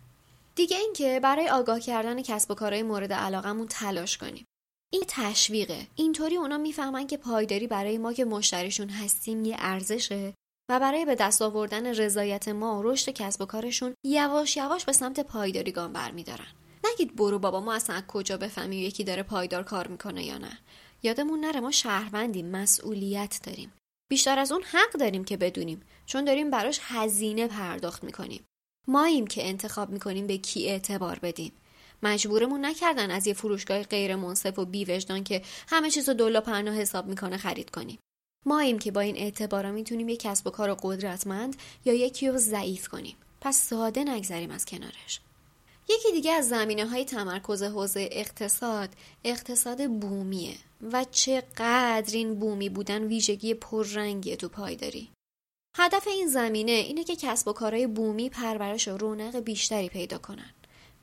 دیگه این که برای آگاه کردن کسب و کارهای مورد علاقمون تلاش کنیم. این تشویقه. اینطوری اونا میفهمن که پایداری برای ما که مشتریشون هستیم یه ارزشه و برای به دست آوردن رضایت ما و رشد کسب و کارشون یواش یواش به سمت پایداری گام برمیدارن. نگید برو بابا ما اصلا کجا بفهمیم یکی داره پایدار کار میکنه یا نه. یادمون نره ما شهروندیم، مسئولیت داریم. بیشتر از اون حق داریم که بدونیم، چون داریم براش هزینه پرداخت میکنیم. ماییم که انتخاب میکنیم به کی اعتبار بدیم. مجبورمون نکردن از یه فروشگاه غیر منصف و بی‌وجدان که همه چیزو دلار پنجاه حساب میکنه خرید کنیم. ماییم که با این اعتبارا میتونیم یک کسب و کار قدرتمند یا یکی رو ضعیف کنیم. پس ساده نگذریم از کنارش. یکی دیگه از زمینه‌های تمرکز حوزه اقتصاد، اقتصاد بومیه و چقدر این بومی بودن ویژگی پررنگیه تو پایداری. هدف این زمینه اینه که کسب و کارهای بومی پرورش و رونق بیشتری پیدا کنن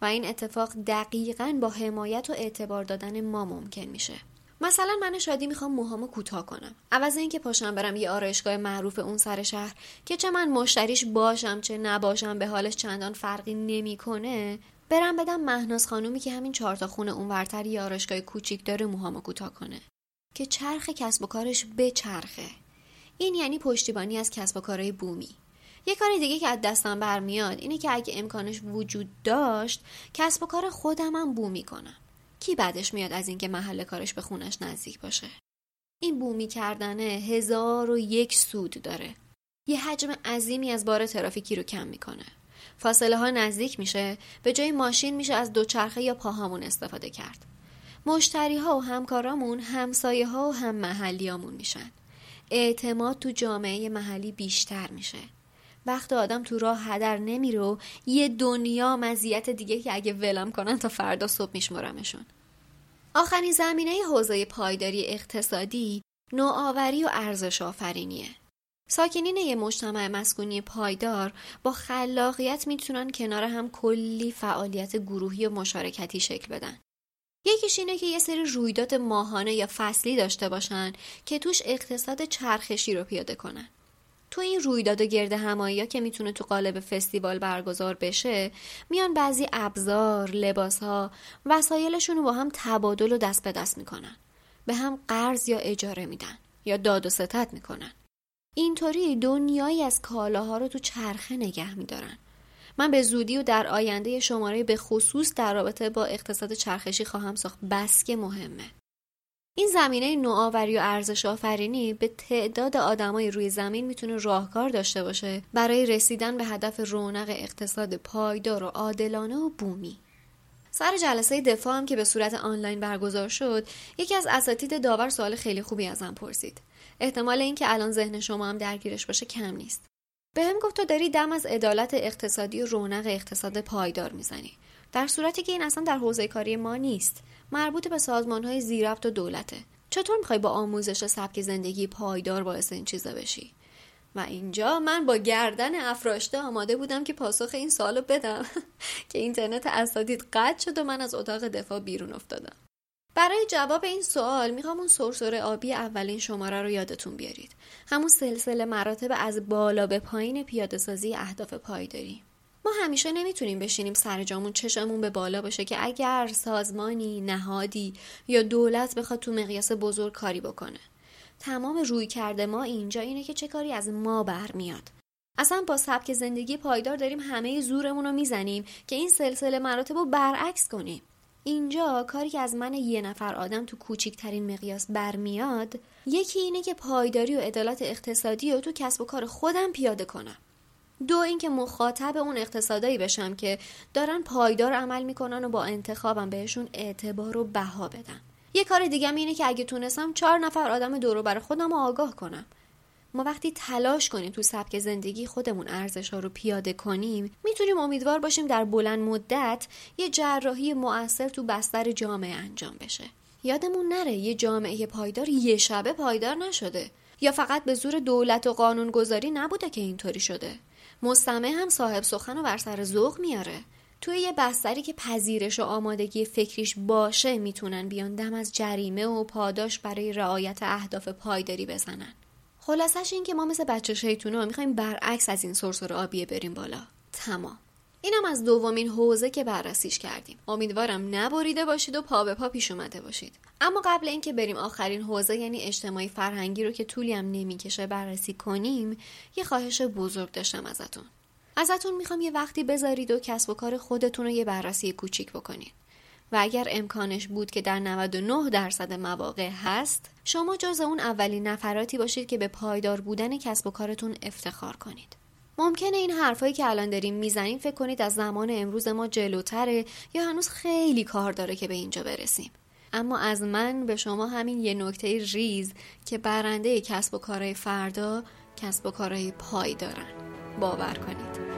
و این اتفاق دقیقاً با حمایت و اعتبار دادن ما ممکن میشه. مثلا من شادی میخوام موهامو کوتاه کنم. عوض اینکه پاشم برم یه آرایشگاه معروف اون سر شهر که چه من مشتریش باشم چه نباشم به حالش چندان فرقی نمیکنه، برم بدم مهناز خانومی که همین چهار تا خونه اونورتر یه آرایشگاه کوچیک داره موهامو کوتاه کنه که چرخ کسب و کارش بچرخه. این یعنی پشتیبانی از کسب و کارهای بومی. یه کار دیگه که از دستم برمیاد اینه که اگه امکانش وجود داشت کسب و کار خودمم بومی کنم. کی بعدش میاد از اینکه محل کارش به خونش نزدیک باشه؟ این بومی کردنه هزار و یک سود داره. یه حجم عظیمی از بار ترافیکی رو کم میکنه. فاصله ها نزدیک میشه، به جای ماشین میشه از دوچرخه یا پاهامون استفاده کرد. مشتری ها و همکارامون همسایه ها و هم محلیامون میشن. اعتماد تو جامعه محلی بیشتر میشه. وقت آدم تو راه هدر نمیره و یه دنیا مزیت دیگه که اگه ولم کنن تا فردا صبح میشمارمشون. آخرین زمینه حوزه پایداری اقتصادی نوآوری و ارزش آفرینیه. ساکنین یه مجتمع مسکونی پایدار با خلاقیت میتونن کنار هم کلی فعالیت گروهی و مشارکتی شکل بدن. یکیش اینه که یه سری رویداد ماهانه یا فصلی داشته باشن که توش اقتصاد چرخشی رو پیاده کنن. تو این رویداد و گرد همایی‌ها که میتونه تو قالب فستیوال برگزار بشه، میان بعضی ابزار، لباس‌ها، وسایلشون رو با هم تبادل و دست به دست میکنن. به هم قرض یا اجاره میدن یا داد و ستد میکنن. اینطوری دنیایی از کالاها رو تو چرخه نگه میدارن. من به زودی و در آینده شماره به خصوص در رابطه با اقتصاد چرخشی خواهم ساخت، بس که مهمه. این زمینه نوآوری و ارزش آفرینی به تعداد آدمای روی زمین میتونه راهکار داشته باشه برای رسیدن به هدف رونق اقتصاد پایدار و عادلانه و بومی. سر جلسه دفاع هم که به صورت آنلاین برگزار شد، یکی از اساتید داور سوال خیلی خوبی ازم پرسید. احتمال اینکه الان ذهن شما هم درگیرش باشه کم نیست. بهم گفت تو داری دم از عدالت اقتصادی و رونق اقتصاد پایدار میزنی، در صورتی که این اصلا در حوزه کاری ما نیست، مربوط به سازمان‌های زیرربط و دولته. چطور می‌خوای با آموزش و سبک زندگی پایدار باعث این چیزا بشی؟ و اینجا من با گردن افراشته آماده بودم که پاسخ این سوالو بدم که اینترنت اساتید قطع شد و من از اتاق دفاع بیرون افتادم. برای جواب این سوال میخوام اون سرسره آبی اولین شماره رو یادتون بیارید. همون سلسله مراتب از بالا به پایین پیاده‌سازی اهداف پایداری. ما همیشه نمیتونیم بشینیم سر جامون چشمون به بالا باشه که اگر سازمانی، نهادی یا دولت بخواد تو مقیاس بزرگ کاری بکنه. تمام رویکرد ما اینجا اینه که چه کاری از ما برمیاد. اصلا با سبک زندگی پایدار داریم همه زورمون رو میزنیم که این سلسله مراتب رو برعکس کنیم. اینجا کاری که از من یه نفر آدم تو کوچکترین مقیاس برمیاد، یکی اینه که پایداری و عدالت اقتصادی رو تو کسب و کار خودم پیاده کنم. دو اینکه مخاطب اون اقتصادایی بشم که دارن پایدار عمل میکنن و با انتخابم بهشون اعتبار و بها بدم. یه کار دیگه هم اینه که اگه تونستم چهار نفر آدم دور و بر خودم آگاه کنم. ما وقتی تلاش کنیم تو سبک زندگی خودمون ارزش‌ها رو پیاده کنیم، میتونیم امیدوار باشیم در بلند مدت یه جراحی مؤثر تو بستر جامعه انجام بشه. یادمون نره یه جامعه پایدار یه شبه پایدار نشده یا فقط به زور دولت و قانونگذاری نبوده که اینطوری شده. مستمع هم صاحب سخن و بر سر ذوق میاره. توی یه بستری که پذیرش و آمادگی فکریش باشه میتونن بیان دم از جریمه و پاداش برای رعایت اهداف پایداری بزنن. خلاصش این که ما مثل بچه شیطونا میخوایم برعکس از این سرسره آبیه بریم بالا. تمام. اینم از دومین حوزه که بررسیش کردیم. امیدوارم نبریده باشید و پا به پا پیش اومده باشید. اما قبل اینکه بریم آخرین حوزه یعنی اجتماعی فرهنگی رو که طولی هم نمیکشه بررسی کنیم، یه خواهش بزرگ داشتم ازتون. ازتون میخوام یه وقتی بذارید و کسب و کار خودتون رو یه بررسی کوچیک بکنید. و اگر امکانش بود که در نود و نه درصد مواقع هست، شما جز اون اولین نفراتی باشید که به پایدار بودن کسب و کارتون افتخار کنید. ممکنه این حرفایی که الان داریم میزنیم فکر کنید از زمان امروز ما جلوتره یا هنوز خیلی کار داره که به اینجا برسیم. اما از من به شما همین یه نکته ریز که برنده کسب و کارهای فردا کسب و کارهای پای دارن. باور کنید.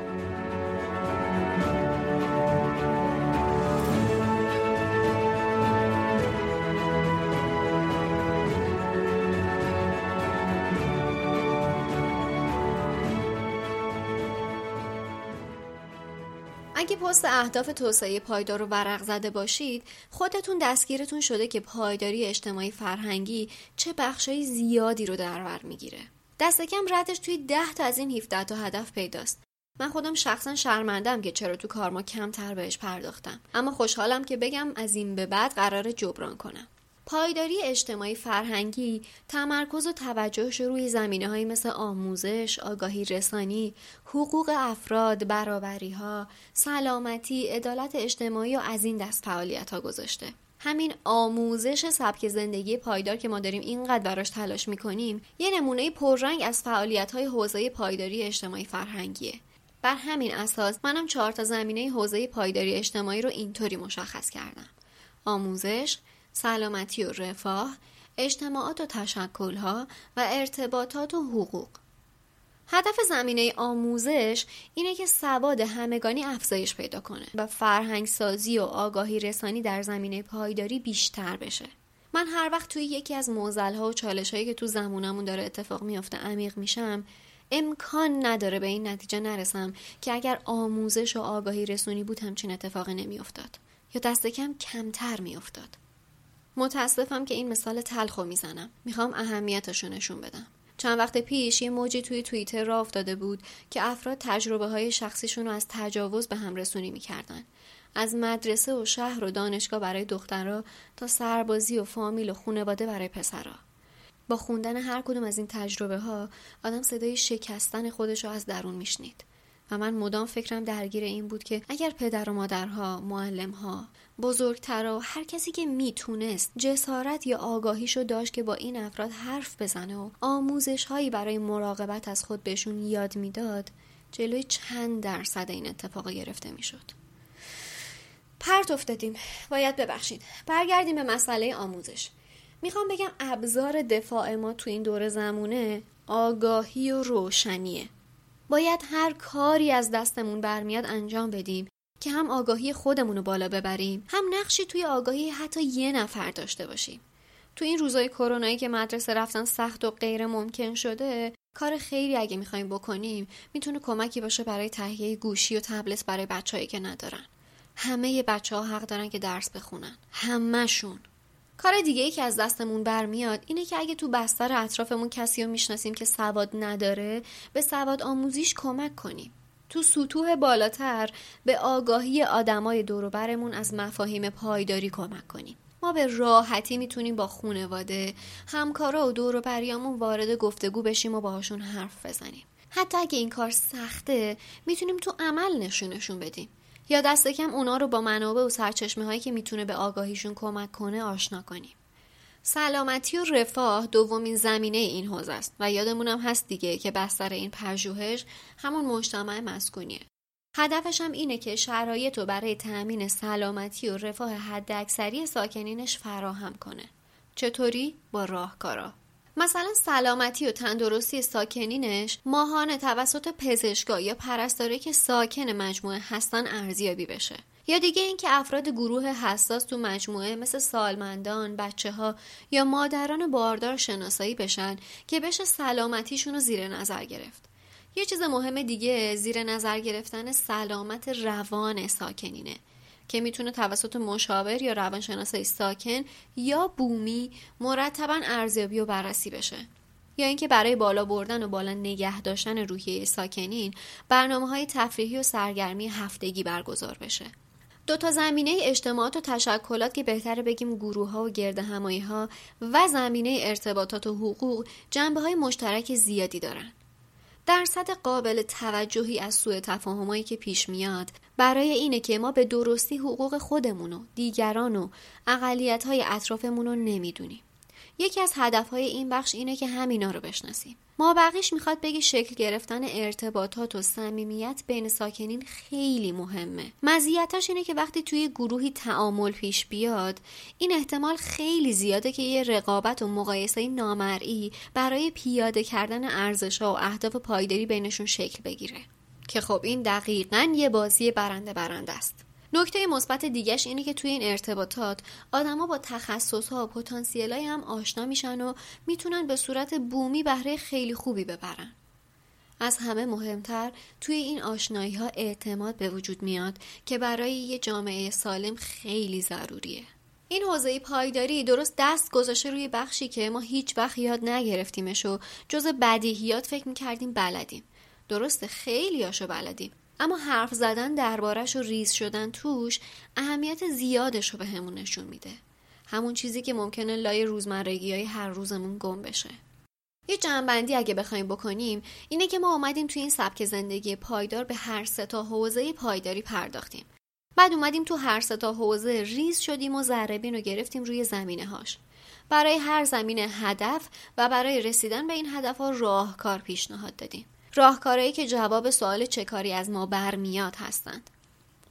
اگه پست اهداف توسعه پایدار رو ورق زده باشید، خودتون دستگیرتون شده که پایداری اجتماعی فرهنگی چه بخشای زیادی رو در بر میگیره. دست کم ردش توی ده تا از این هفده تا هدف پیداست. من خودم شخصا شرمندم که چرا تو کارما کمتر بهش پرداختم، اما خوشحالم که بگم از این به بعد قراره جبران کنم. پایداری اجتماعی فرهنگی تمرکز و توجهش روی زمینه‌هایی مثل آموزش، آگاهی رسانی، حقوق افراد، برابری‌ها، سلامتی، عدالت اجتماعی و از این دست فعالیت‌ها گذاشته. همین آموزش سبک زندگی پایدار که ما داریم اینقدر براش تلاش می‌کنیم، یه نمونه پررنگ از فعالیت‌های حوزه پایداری اجتماعی فرهنگیه. بر همین اساس منم چهار تا زمینه حوزه پایداری اجتماعی رو اینطوری مشخص کردم: آموزش، سلامتی و رفاه، اجتماعات و تشکل‌ها و ارتباطات و حقوق. هدف زمینه آموزش اینه که سواد همگانی افزایش پیدا کنه و فرهنگ سازی و آگاهی رسانی در زمینه پایداری بیشتر بشه. من هر وقت توی یکی از معضل‌ها و چالش‌هایی که تو زمونمون داره اتفاق میفته عمیق میشم، امکان نداره به این نتیجه نرسم که اگر آموزش و آگاهی رسانی بود همچین اتفاقی نمیافتاد یا دست کم کمتر میافتاد. متاسفم که این مثال تلخو میزنم. میخوام اهمیتشو نشون بدم. چند وقت پیش یه موجی توی توییتر راه افتاده بود که افراد تجربه های شخصیشون رو از تجاوز به هم رسونی میکردن. از مدرسه و شهر و دانشگاه برای دخترها تا سربازی و فامیل و خانواده برای پسرها. با خوندن هر کدوم از این تجربه ها آدم صدای شکستن خودشو از درون میشنید. و من مدام فکرم درگیر این بود که اگر پدر و مادرها، معلم‌ها، بزرگترها و هر کسی که میتونست جسارت یا آگاهیشو داشت که با این افراد حرف بزنه و آموزش‌هایی برای مراقبت از خود بهشون یاد میداد، جلوی چند درصد این اتفاق گرفته میشد. پرت افتادیم. باید ببخشید. برگردیم به مسئله آموزش. میخوام بگم ابزار دفاع ما تو این دور زمونه آگاهی و روشنیه. باید هر کاری از دستمون برمیاد انجام بدیم که هم آگاهی خودمون رو بالا ببریم، هم نقشی توی آگاهی حتی یه نفر داشته باشیم. تو این روزای کرونایی که مدرسه رفتن سخت و غیر ممکن شده، کار خیری اگه میخوایم بکنیم میتونه کمکی باشه برای تهیه گوشی و تبلت برای بچه‌هایی که ندارن. همه بچه‌ها حق دارن که درس بخونن، همه‌شون. کار دیگه ای که از دستمون برمیاد اینه که اگه تو بستر اطرافمون کسی رو میشناسیم که سواد نداره، به سواد آموزیش کمک کنیم. تو سطوح بالاتر به آگاهی آدمای دور و برمون از مفاهیم پایداری کمک کنیم. ما به راحتی میتونیم با خانواده، همکارا و دور و بریامون وارد گفتگو بشیم و باهاشون حرف بزنیم. حتی اگه این کار سخته، میتونیم تو عمل نشونشون بدیم. یا دست کم اونا رو با منابع و سرچشمه هایی که میتونه به آگاهیشون کمک کنه آشنا کنیم. سلامتی و رفاه دومین زمینه این حوزه است و یادمونم هست دیگه که بستر این پژوهش همون مجتمع مسکونیه. هدفش هم اینه که شرایط رو برای تأمین سلامتی و رفاه حداکثری ساکنینش فراهم کنه. چطوری؟ با راهکارا. مثلا سلامتی و تندرستی ساکنینش ماهانه توسط پزشکا یا پرستاره که ساکن مجموعه هستن ارزیابی بشه. یا دیگه اینکه افراد گروه حساس تو مجموعه مثل سالمندان، بچه‌ها یا مادران باردار شناسایی بشن که بشه سلامتیشون رو زیر نظر گرفت. یه چیز مهم دیگه زیر نظر گرفتن سلامت روان ساکنینه که میتونه توسط مشاور یا روانشناس ساکن یا بومی مرتباً ارزیابی و بررسی بشه. یا اینکه برای بالا بردن و بالا نگه داشتن روحیه ساکنین برنامه‌های تفریحی و سرگرمی هفتگی برگزار بشه. دو تا زمینه اجتماعات و تشکلات که بهتره بگیم گروه‌ها و گردهمایی‌ها و زمینه ارتباطات و حقوق جنبه‌های مشترک زیادی دارن. درصد قابل توجهی از سوء تفاهمایی که پیش میاد برای اینه که ما به درستی حقوق خودمون و دیگران و اقلیت‌های اطرافمون رو نمیدونیم. یکی از هدفهای این بخش اینه که همینا رو بشناسیم. ما بقیش میخواد بگه شکل گرفتن ارتباطات و صمیمیت بین ساکنین خیلی مهمه. مزیتش اینه که وقتی توی گروهی تعامل پیش بیاد، این احتمال خیلی زیاده که یه رقابت و مقایسه نامرئی برای پیاده کردن ارزش‌ها و اهداف پایداری بینشون شکل بگیره. که خب این دقیقاً یه بازی برنده برنده است. نکته مثبت دیگه‌ش اینه که توی این ارتباطات آدما با تخصص‌ها و پتانسیل‌های هم آشنا میشن و میتونن به صورت بومی بهره خیلی خوبی ببرن. از همه مهمتر توی این آشنایی‌ها اعتماد به وجود میاد که برای یه جامعه سالم خیلی ضروریه. این حوزه پایداری درست دست گذاشته روی بخشی که ما هیچ وقت یاد نگرفتیمش و جز بدیهیات فکر می‌کردیم بلدیم. درسته خیلیاشو بلدیم. اما حرف زدن دربارش و ریز شدن توش اهمیت زیادش رو به همون نشون میده. همون چیزی که ممکنه لای روزمرگی های هر روزمون گم بشه. یه جمع‌بندی اگه بخوایم بکنیم اینه که ما اومدیم توی این سبک زندگی پایدار به هر سه تا حوزه پایداری پرداختیم. بعد اومدیم تو هر سه تا حوزه ریز شدیم و ذره‌بین رو گرفتیم روی زمینه هاش. برای هر زمینه هدف و برای رسیدن به این هدف‌ها راهکار پیشنهاد دادیم. راهکارهایی که جواب سوال چه کاری از ما برمیاد هستند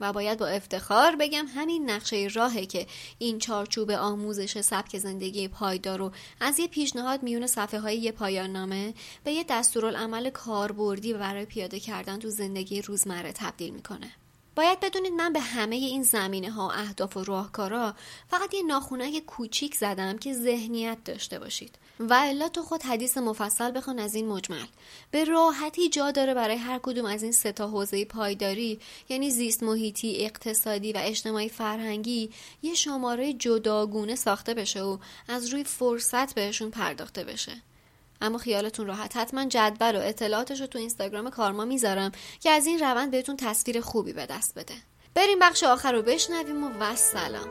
و باید با افتخار بگم همین نقشه راهه که این چارچوب آموزش سبک زندگی پایدار رو از یه پیشنهاد میون صفحه های یه پایان نامه به یه دستورالعمل کاربردی برای پیاده کردن تو زندگی روزمره تبدیل میکنه. باید بدونید من به همه این زمینه ها و اهداف و راهکارا فقط یه ناخونک کوچیک زدم که ذهنیت داشته باشید و الا تو خود حدیث مفصل بخون از این مجمل. به راحتی جا داره برای هر کدوم از این سه تا حوزه پایداری، یعنی زیست محیطی، اقتصادی و اجتماعی فرهنگی، یه شماره جداگونه ساخته بشه و از روی فرصت بهشون پرداخته بشه. اما خیالتون راحت، حتما جدول و اطلاعاتش رو تو اینستاگرام کارما میذارم که از این روند بهتون تصویر خوبی به دست بده. بریم بخش آخر رو بشنویم و وسلام.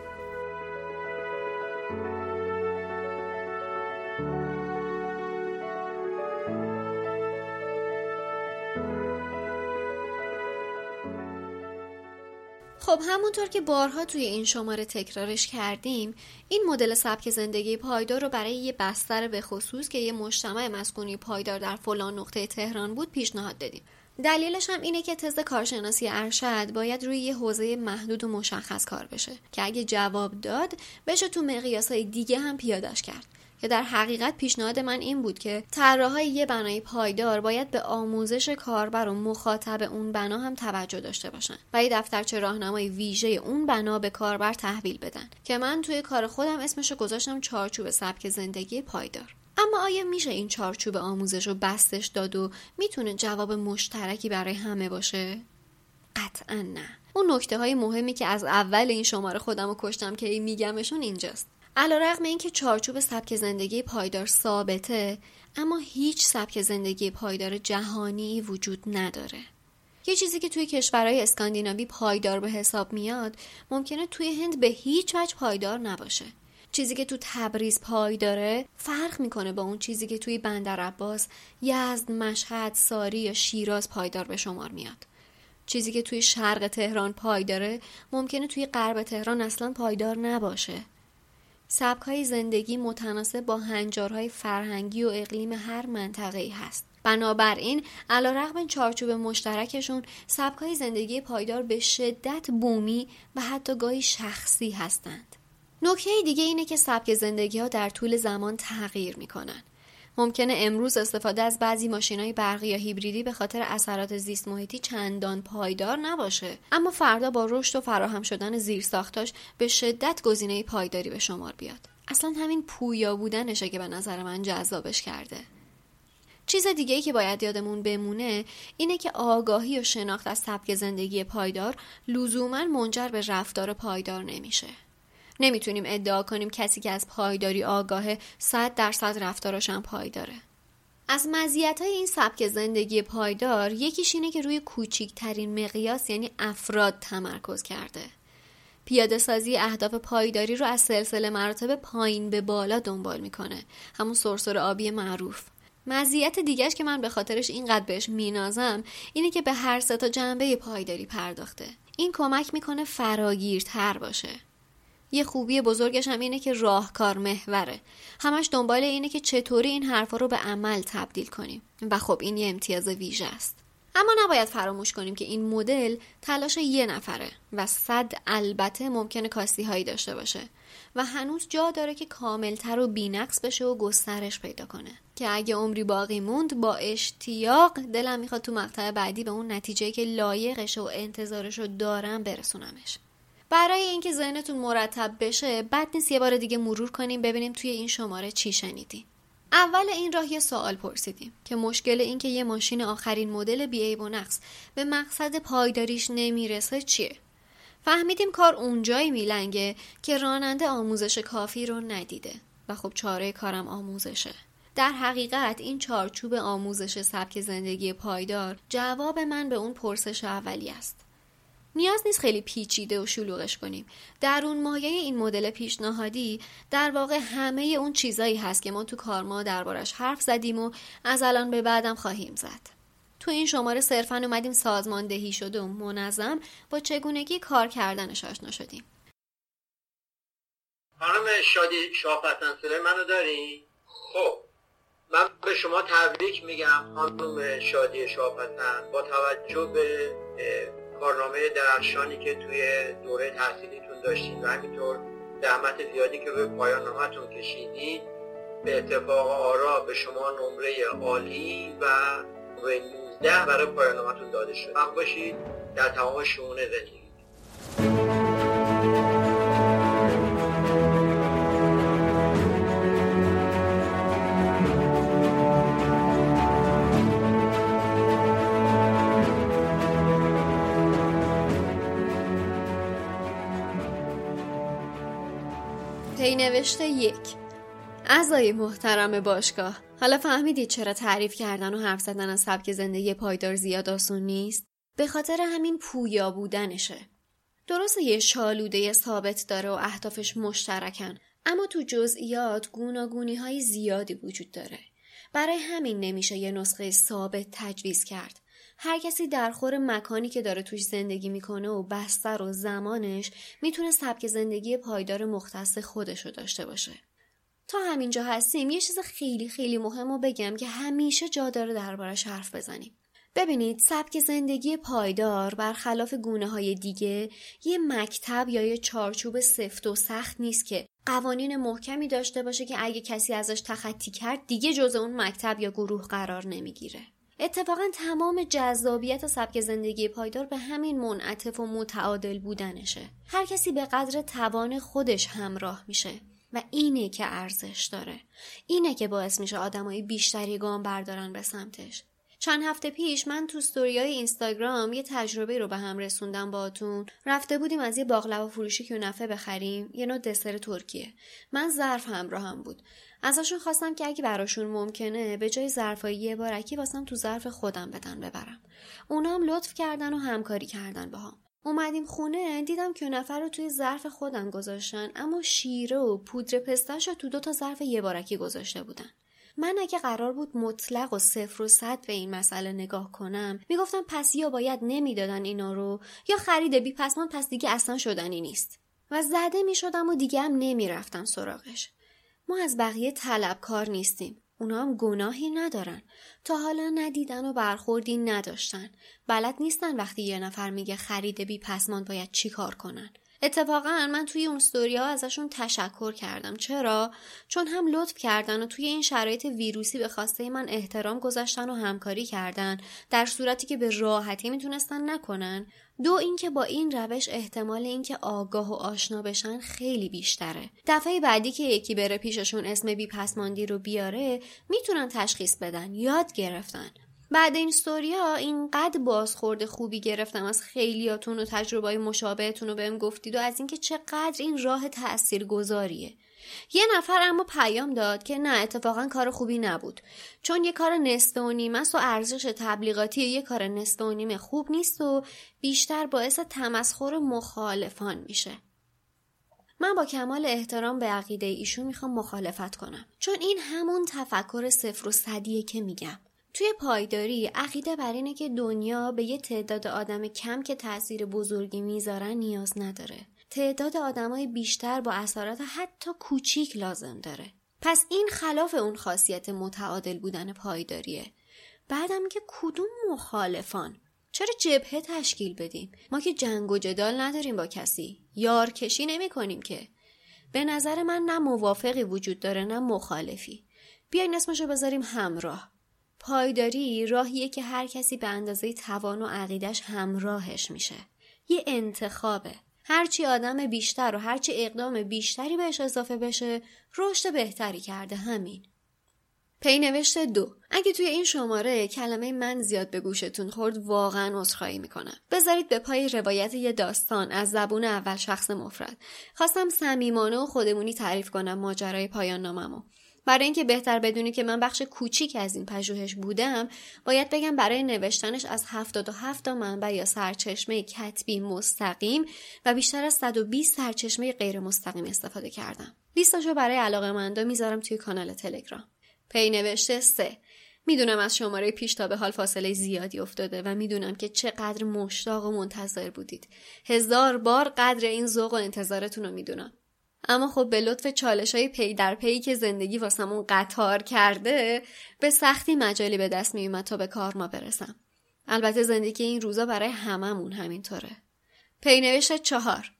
خب همونطور که بارها توی این شماره تکرارش کردیم، این مدل سبک زندگی پایدار رو برای یه بستر به خصوص که یه مجتمع مسکونی پایدار در فلان نقطه تهران بود پیشنهاد دادیم. دلیلش هم اینه که تز کارشناسی ارشد باید روی یه حوزه محدود و مشخص کار بشه که اگه جواب داد بشه تو مقیاس‌های دیگه هم پیاده‌اش کرد. که در حقیقت پیشنهاد من این بود که طراحای یه بنای پایدار باید به آموزش کاربر و مخاطب اون بنا هم توجه داشته باشن و یه دفترچه راهنمای ویژه اون بنا به کاربر تحویل بدن که من توی کار خودم اسمشو گذاشتم چارچوب سبک زندگی پایدار. اما آیا میشه این چارچوب آموزش رو بستش داد و میتونه جواب مشترکی برای همه باشه؟ قطعا نه. اون نکته های مهمی که از اول این شماره خودمو کشتم که میگمشون اینجاست. علیرغم اینکه چارچوب سبک زندگی پایدار ثابته، اما هیچ سبک زندگی پایدار جهانی وجود نداره. یه چیزی که توی کشورهای اسکاندیناوی پایدار به حساب میاد، ممکنه توی هند به هیچ وجه پایدار نباشه. چیزی که تو تبریز پایداره، فرق میکنه با اون چیزی که توی بندرعباس، یزد، مشهد، ساری یا شیراز پایدار به شمار میاد. چیزی که توی شرق تهران پایداره، ممکنه توی غرب تهران اصلاً پایدار نباشه. سبک‌های زندگی متناسب با هنجارهای فرهنگی و اقلیم هر منطقه‌ای هست. بنابراین علیرغم چارچوب مشترکشون، سبک‌های زندگی پایدار به شدت بومی و حتی گاهی شخصی هستند. نکته دیگه اینه که سبک زندگی‌ها در طول زمان تغییر می‌کنن. ممکنه امروز استفاده از بعضی ماشین‌های برقی یا هیبریدی به خاطر اثرات زیست محیطی چندان پایدار نباشه، اما فردا با رشد و فراهم شدن زیرساختاش به شدت گزینه پایداری به شمار بیاد. اصلا همین پویا بودنشه که به نظر من جذابش کرده. چیز دیگه‌ای که باید یادمون بمونه اینه که آگاهی و شناخت از سبک زندگی پایدار لزوماً منجر به رفتار پایدار نمیشه. نمیتونیم ادعا کنیم کسی که از پایداری آگاهه صد درصد رفتاراش هم پایداره. از مزیت‌های این سبک زندگی پایدار یکیش اینه که روی کوچکترین مقیاس یعنی افراد تمرکز کرده. پیاده سازی اهداف پایداری رو از سلسله مراتب پایین به بالا دنبال میکنه، همون سرسره آبی معروف. مزیت دیگهش که من به خاطرش اینقدر بهش مینازم اینه که به هر سه تا جنبه پایداری پرداخته. این کمک میکنه فراگیرتر باشه. یه خوبی بزرگش هم اینه که راهکار محوره. همش دنبال اینه که چطوری این حرفا رو به عمل تبدیل کنیم و خب این یه امتیاز ویژه است. اما نباید فراموش کنیم که این مدل تلاش یه نفره و صد البته ممکنه کاستی هایی داشته باشه و هنوز جا داره که کاملتر و بی‌نقص بشه و گسترش پیدا کنه، که اگه عمری باقی موند با اشتیاق دلم میخواد تو مقطع بعدی به اون نتیجه‌ای که لایقش و انتظارش رو دارم برسونمش. برای اینکه ذهنتون مرتب بشه بد نیست یه بار دیگه مرور کنیم ببینیم توی این شماره چی شنیدیم. اول این راه یه سوال پرسیدیم که مشکل این که یه ماشین آخرین مدل بی‌عیب و نقص به مقصد پایداریش نمیرسه چیه؟ فهمیدیم کار اونجایی میلنگه که راننده آموزش کافی رو ندیده و خب چاره کارم آموزشه. در حقیقت این چارچوب آموزش سبک زندگی پایدار جواب من به اون پرسش اولیه است. نیاز نیست خیلی پیچیده و شلوغش کنیم. درون مایه این مدل پیشنهادی در واقع همه اون چیزایی هست که ما تو کارما دربارش حرف زدیم و از الان به بعدم خواهیم زد. تو این شماره صرفاً اومدیم سازماندهی شده و منظم با چگونگی کار کردنش آشنا شدیم. خانم شادی شاه‌پتن‌سره منو داری؟ خب من به شما تبریک میگم خانم شادی شاه‌پتن، با توجه به کارنامه درخشانی که توی دوره تحصیلیتون داشتید و همینطور زحمت زیادی که روی پایان نامه‌تون کشیدید، به اتفاق آرا به شما نمره عالی و نمره نوزده برای پایان نامه‌تون داده شد. موفق باشید در تمام شئون زندگی. نوشته یک. اعضای محترم باشگاه، حالا فهمیدید چرا تعریف کردن و حرف زدن از سبک زندگی پایدار زیاد آسون نیست؟ به خاطر همین پویا بودنشه. درسته یه شالوده ثابت داره و اهدافش مشترکن، اما تو جزئیات گوناگونی‌های زیادی وجود داره. برای همین نمیشه یه نسخه ثابت تجویز کرد. هر کسی در خور مکانی که داره توش زندگی میکنه و بستر و زمانش میتونه سبک زندگی پایدار مختص خودشو داشته باشه. تا همینجا هستیم یه چیز خیلی خیلی مهمو بگم که همیشه جا داره دربارش حرف بزنیم. ببینید سبک زندگی پایدار برخلاف گونه های دیگه یه مکتب یا یه چارچوب سفت و سخت نیست که قوانین محکمی داشته باشه که اگه کسی ازش تخطی کرد دیگه جزء اون مکتب یا گروه قرار نمیگیره. اتفاقا تمام جذابیت سبک زندگی پایدار به همین منعطف و متعادل بودنشه. هر کسی به قدر توان خودش همراه میشه و اینه که ارزش داره. اینه که باعث میشه آدمای بیشتری گام بردارن به سمتش. چند هفته پیش من تو استوریای اینستاگرام یه تجربه رو به هم رسوندم باهاتون. رفته بودیم از یه باقلوا فروشی کیونفه بخریم، یه نوع دسر ترکیه. من ظرف همراهم بود. ازشون خواستم که اگه براشون ممکنه به جای ظرفای یه بارکی واسم تو ظرف خودم بدن ببرم. اونا هم لطف کردن و همکاری کردن باهام. اومدیم خونه دیدم که کیونفه رو توی ظرف خودم گذاشتن، اما شیره و پودر پسته‌اش رو تو دو تا ظرف یه بارکی گذاشته بودن. من اگه قرار بود مطلق و صفر و صد به این مسئله نگاه کنم میگفتم پس یا باید نمیدادن اینا رو یا خرید بی پسمان، پس دیگه اصلا شدنی نیست و زده میشدم و دیگه هم نمیرفتم سراغش. ما از بقیه طلبکار نیستیم، اونا هم گناهی ندارن. تا حالا ندیدن و برخوردی نداشتن، بلد نیستن وقتی یه نفر میگه خرید بی پسمان باید چی کار کنن. اتفاقا من توی اون استوری‌ها ازشون تشکر کردم. چرا؟ چون هم لطف کردن و توی این شرایط ویروسی به خواسته من احترام گذاشتن و همکاری کردن، در صورتی که به راحتی میتونستن نکنن. دو اینکه با این روش احتمال اینکه آگاه و آشنا بشن خیلی بیشتره. دفعه بعدی که یکی بره پیششون اسم بی پسماندی رو بیاره، میتونن تشخیص بدن. یاد گرفتن. بعد این استوریا اینقدر بازخورد خوبی گرفتم از خیلیاتون و تجربه‌های مشابهتون رو بهم گفتید و از اینکه چقدر این راه تاثیرگذاریه. یه نفر اما پیام داد که نه، اتفاقا کار خوبی نبود، چون یه کار نصف و نیمه است و ارزش تبلیغاتی یه کار نصف و نیمه خوب نیست و بیشتر باعث تمسخر مخالفان میشه. من با کمال احترام به عقیده ایشون میخوام مخالفت کنم، چون این همون تفکر صفر و صدیه که میگم. توی پایداری عقیده بر اینه که دنیا به یه تعداد آدم کم که تأثیر بزرگی میذارن نیاز نداره. تعداد آدمای بیشتر با اثرات حتی کوچیک لازم داره. پس این خلاف اون خاصیت متعادل بودن پایداریه. بعدم که کدوم مخالفان؟ چرا جبهه تشکیل بدیم؟ ما که جنگ و جدال نداریم با کسی، یار کشی نمی کنیم که. به نظر من نه موافقی وجود داره نه مخالفی. بیاین اسمشو بذاریم همراه. پایداری راهیه که هر کسی به اندازه توان و عقیدش همراهش میشه. یه انتخابه. هرچی آدم بیشتر و هرچی اقدام بیشتری بهش اضافه بشه رشد بهتری کرده. همین. پینوشته دو. اگه توی این شماره کلمه من زیاد به گوشتون خورد واقعا عذرخواهی میکنم. بذارید به پای روایت یه داستان از زبون اول شخص مفرد. خواستم صمیمانه و خودمونی تعریف کنم ماجرای پایان ناممو. برای اینکه بهتر بدونی که من بخش کوچیک از این پژوهش بودم، باید بگم برای نوشتنش از هفتاد و هفت تا منبع یا سرچشمه کتبی مستقیم و بیشتر از صد و بیست سرچشمه غیر مستقیم استفاده کردم. لیستاشو برای علاقه‌مندا میذارم توی کانال تلگرام. پی نوشته سه. میدونم از شماره پیش تا به حال فاصله زیادی افتاده و میدونم که چقدر مشتاق و منتظر بودید. هزار بار قدر این ذوق و انتظارتون رو میدونم. اما خب به لطف چالش‌های پی در پی که زندگی واسمون قطار کرده، به سختی مجالی به دست میومد تا به کار ما برسم. البته زندگی این روزا برای هممون همینطوره. پی نوشته چهار.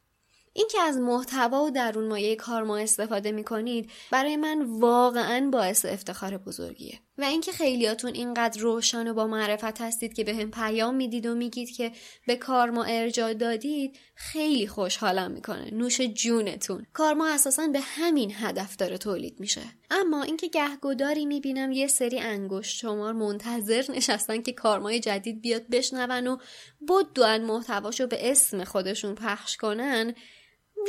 این که از محتوا و درون مایه کار ما استفاده میکنید برای من واقعاً باعث افتخار بزرگیه و اینکه خیلیاتون اینقدر روشن و با معرفت هستید که بهم پیام میدید و میگید که به کار ما ارجاع دادید خیلی خوشحالم میکنه. نوش جونتون. کار ما اساساً به همین هدف داره تولید میشه. اما اینکه گهگداری میبینم یه سری انگشت شمار منتظر نشستن که کارمای جدید بیاد بشنون و بدون محتواشو به اسم خودشون پخش کنن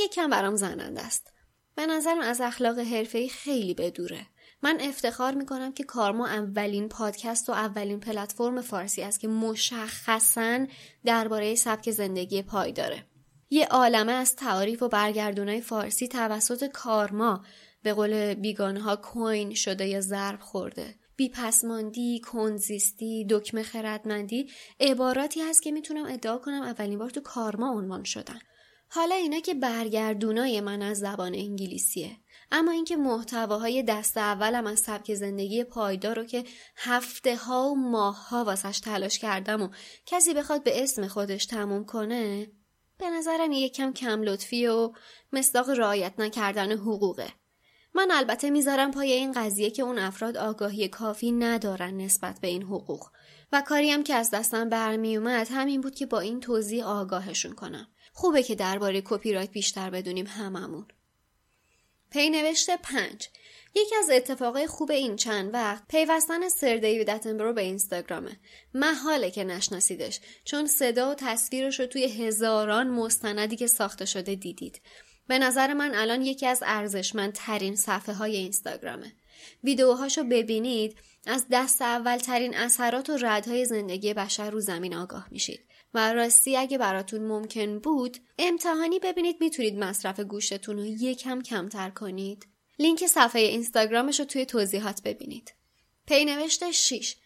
یکم برام زننده است. به نظرم از اخلاق حرفه‌ای خیلی بدوره. من افتخار میکنم که کارما اولین پادکست و اولین پلتفرم فارسی است که مشخصاً درباره سبک زندگی پایداره. یه عالمه از تعاریف و برگردونای فارسی توسط کارما به قول بیگانه‌ها کوین شده یا ضرب خورده. بی‌پسماندی، کنزیستی، دکمه خردمندی عباراتی هست که میتونم ادعا کنم اولین بار تو کارما عنوان شدن. حالا اینا که برگردونای من از زبان انگلیسیه، اما اینکه محتواهای دست اولم از سبک زندگی پایدار رو که هفته ها و ماه ها واسش تلاش کردم و کسی بخواد به اسم خودش تموم کنه به نظرم یکم کم لطفی و مصداق رعایت نکردن حقوقه. من البته میذارم پای این قضیه که اون افراد آگاهی کافی ندارن نسبت به این حقوق و کاریم که از دستم برمی اومد همین بود که با این توضیح آگاهشون کنم. خوبه که درباره کپی رایت بیشتر بدونیم هممون. پی نوشته پنج. یکی از اتفاقای خوب این چند وقت پیوستن سر دیوید اتنبرو به اینستاگرامه. محاله که نشناسیدش چون صدا و تصویرش رو توی هزاران مستندی که ساخته شده دیدید. به نظر من الان یکی از ارزشمندترین صفحه های اینستاگرامه. ویدیوهاشو ببینید از دست اول ترین اثرات و ردهای زندگی بشر رو زمین آگاه میشید. و راستی اگه براتون ممکن بود امتحانی ببینید میتونید مصرف گوشتون رو یکم کمتر کنید. لینک صفحه اینستاگرامش رو توی توضیحات ببینید. پی نوشته شش.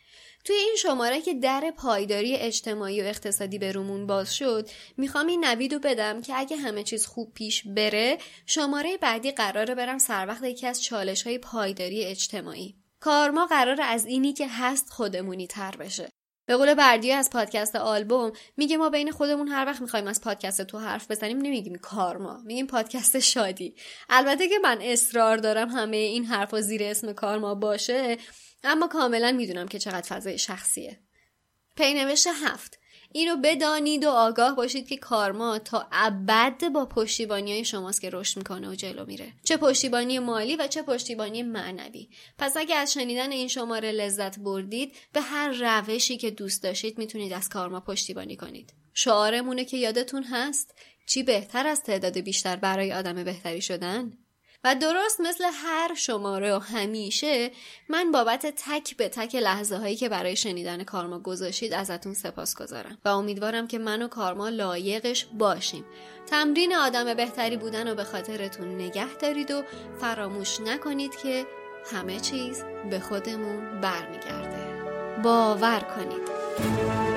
توی این شماره که در پایداری اجتماعی و اقتصادی به رومون باز شد میخوام این نویدو بدم که اگه همه چیز خوب پیش بره شماره بعدی قراره برم سر وقت یکی از چالش‌های پایداری اجتماعی. کارما قراره از اینی که هست خودمونی تر بشه. به قول بردی از پادکست آلبوم میگه ما بین خودمون هر وقت میخوایم از پادکست تو حرف بزنیم نمیگیم کارما، میگیم پادکست شادی. البته که من اصرار دارم همه این حرفا زیر اسم کارما باشه، اما کاملا میدونم که چقدر فضای شخصیه. پینوشت هفت. اینو بدانید و آگاه باشید که کارما تا ابد با پشتیبانی‌های شماست که رشد میکنه و جلو میره، چه پشتیبانی مالی و چه پشتیبانی معنوی. پس اگه از شنیدن این شماره لذت بردید به هر روشی که دوست داشتید میتونید از کارما پشتیبانی کنید. شعارمونه که یادتون هست، چی بهتر از تعداد بیشتر برای آدم بهتری شدن؟ و درست مثل هر شماره و همیشه من بابت تک به تک لحظه هایی که برای شنیدن کارما گذاشتید ازتون سپاسگزارم و امیدوارم که من و کارما لایقش باشیم. تمرین آدم بهتری بودن و به خاطرتون نگه دارید و فراموش نکنید که همه چیز به خودمون برمیگرده. باور کنید.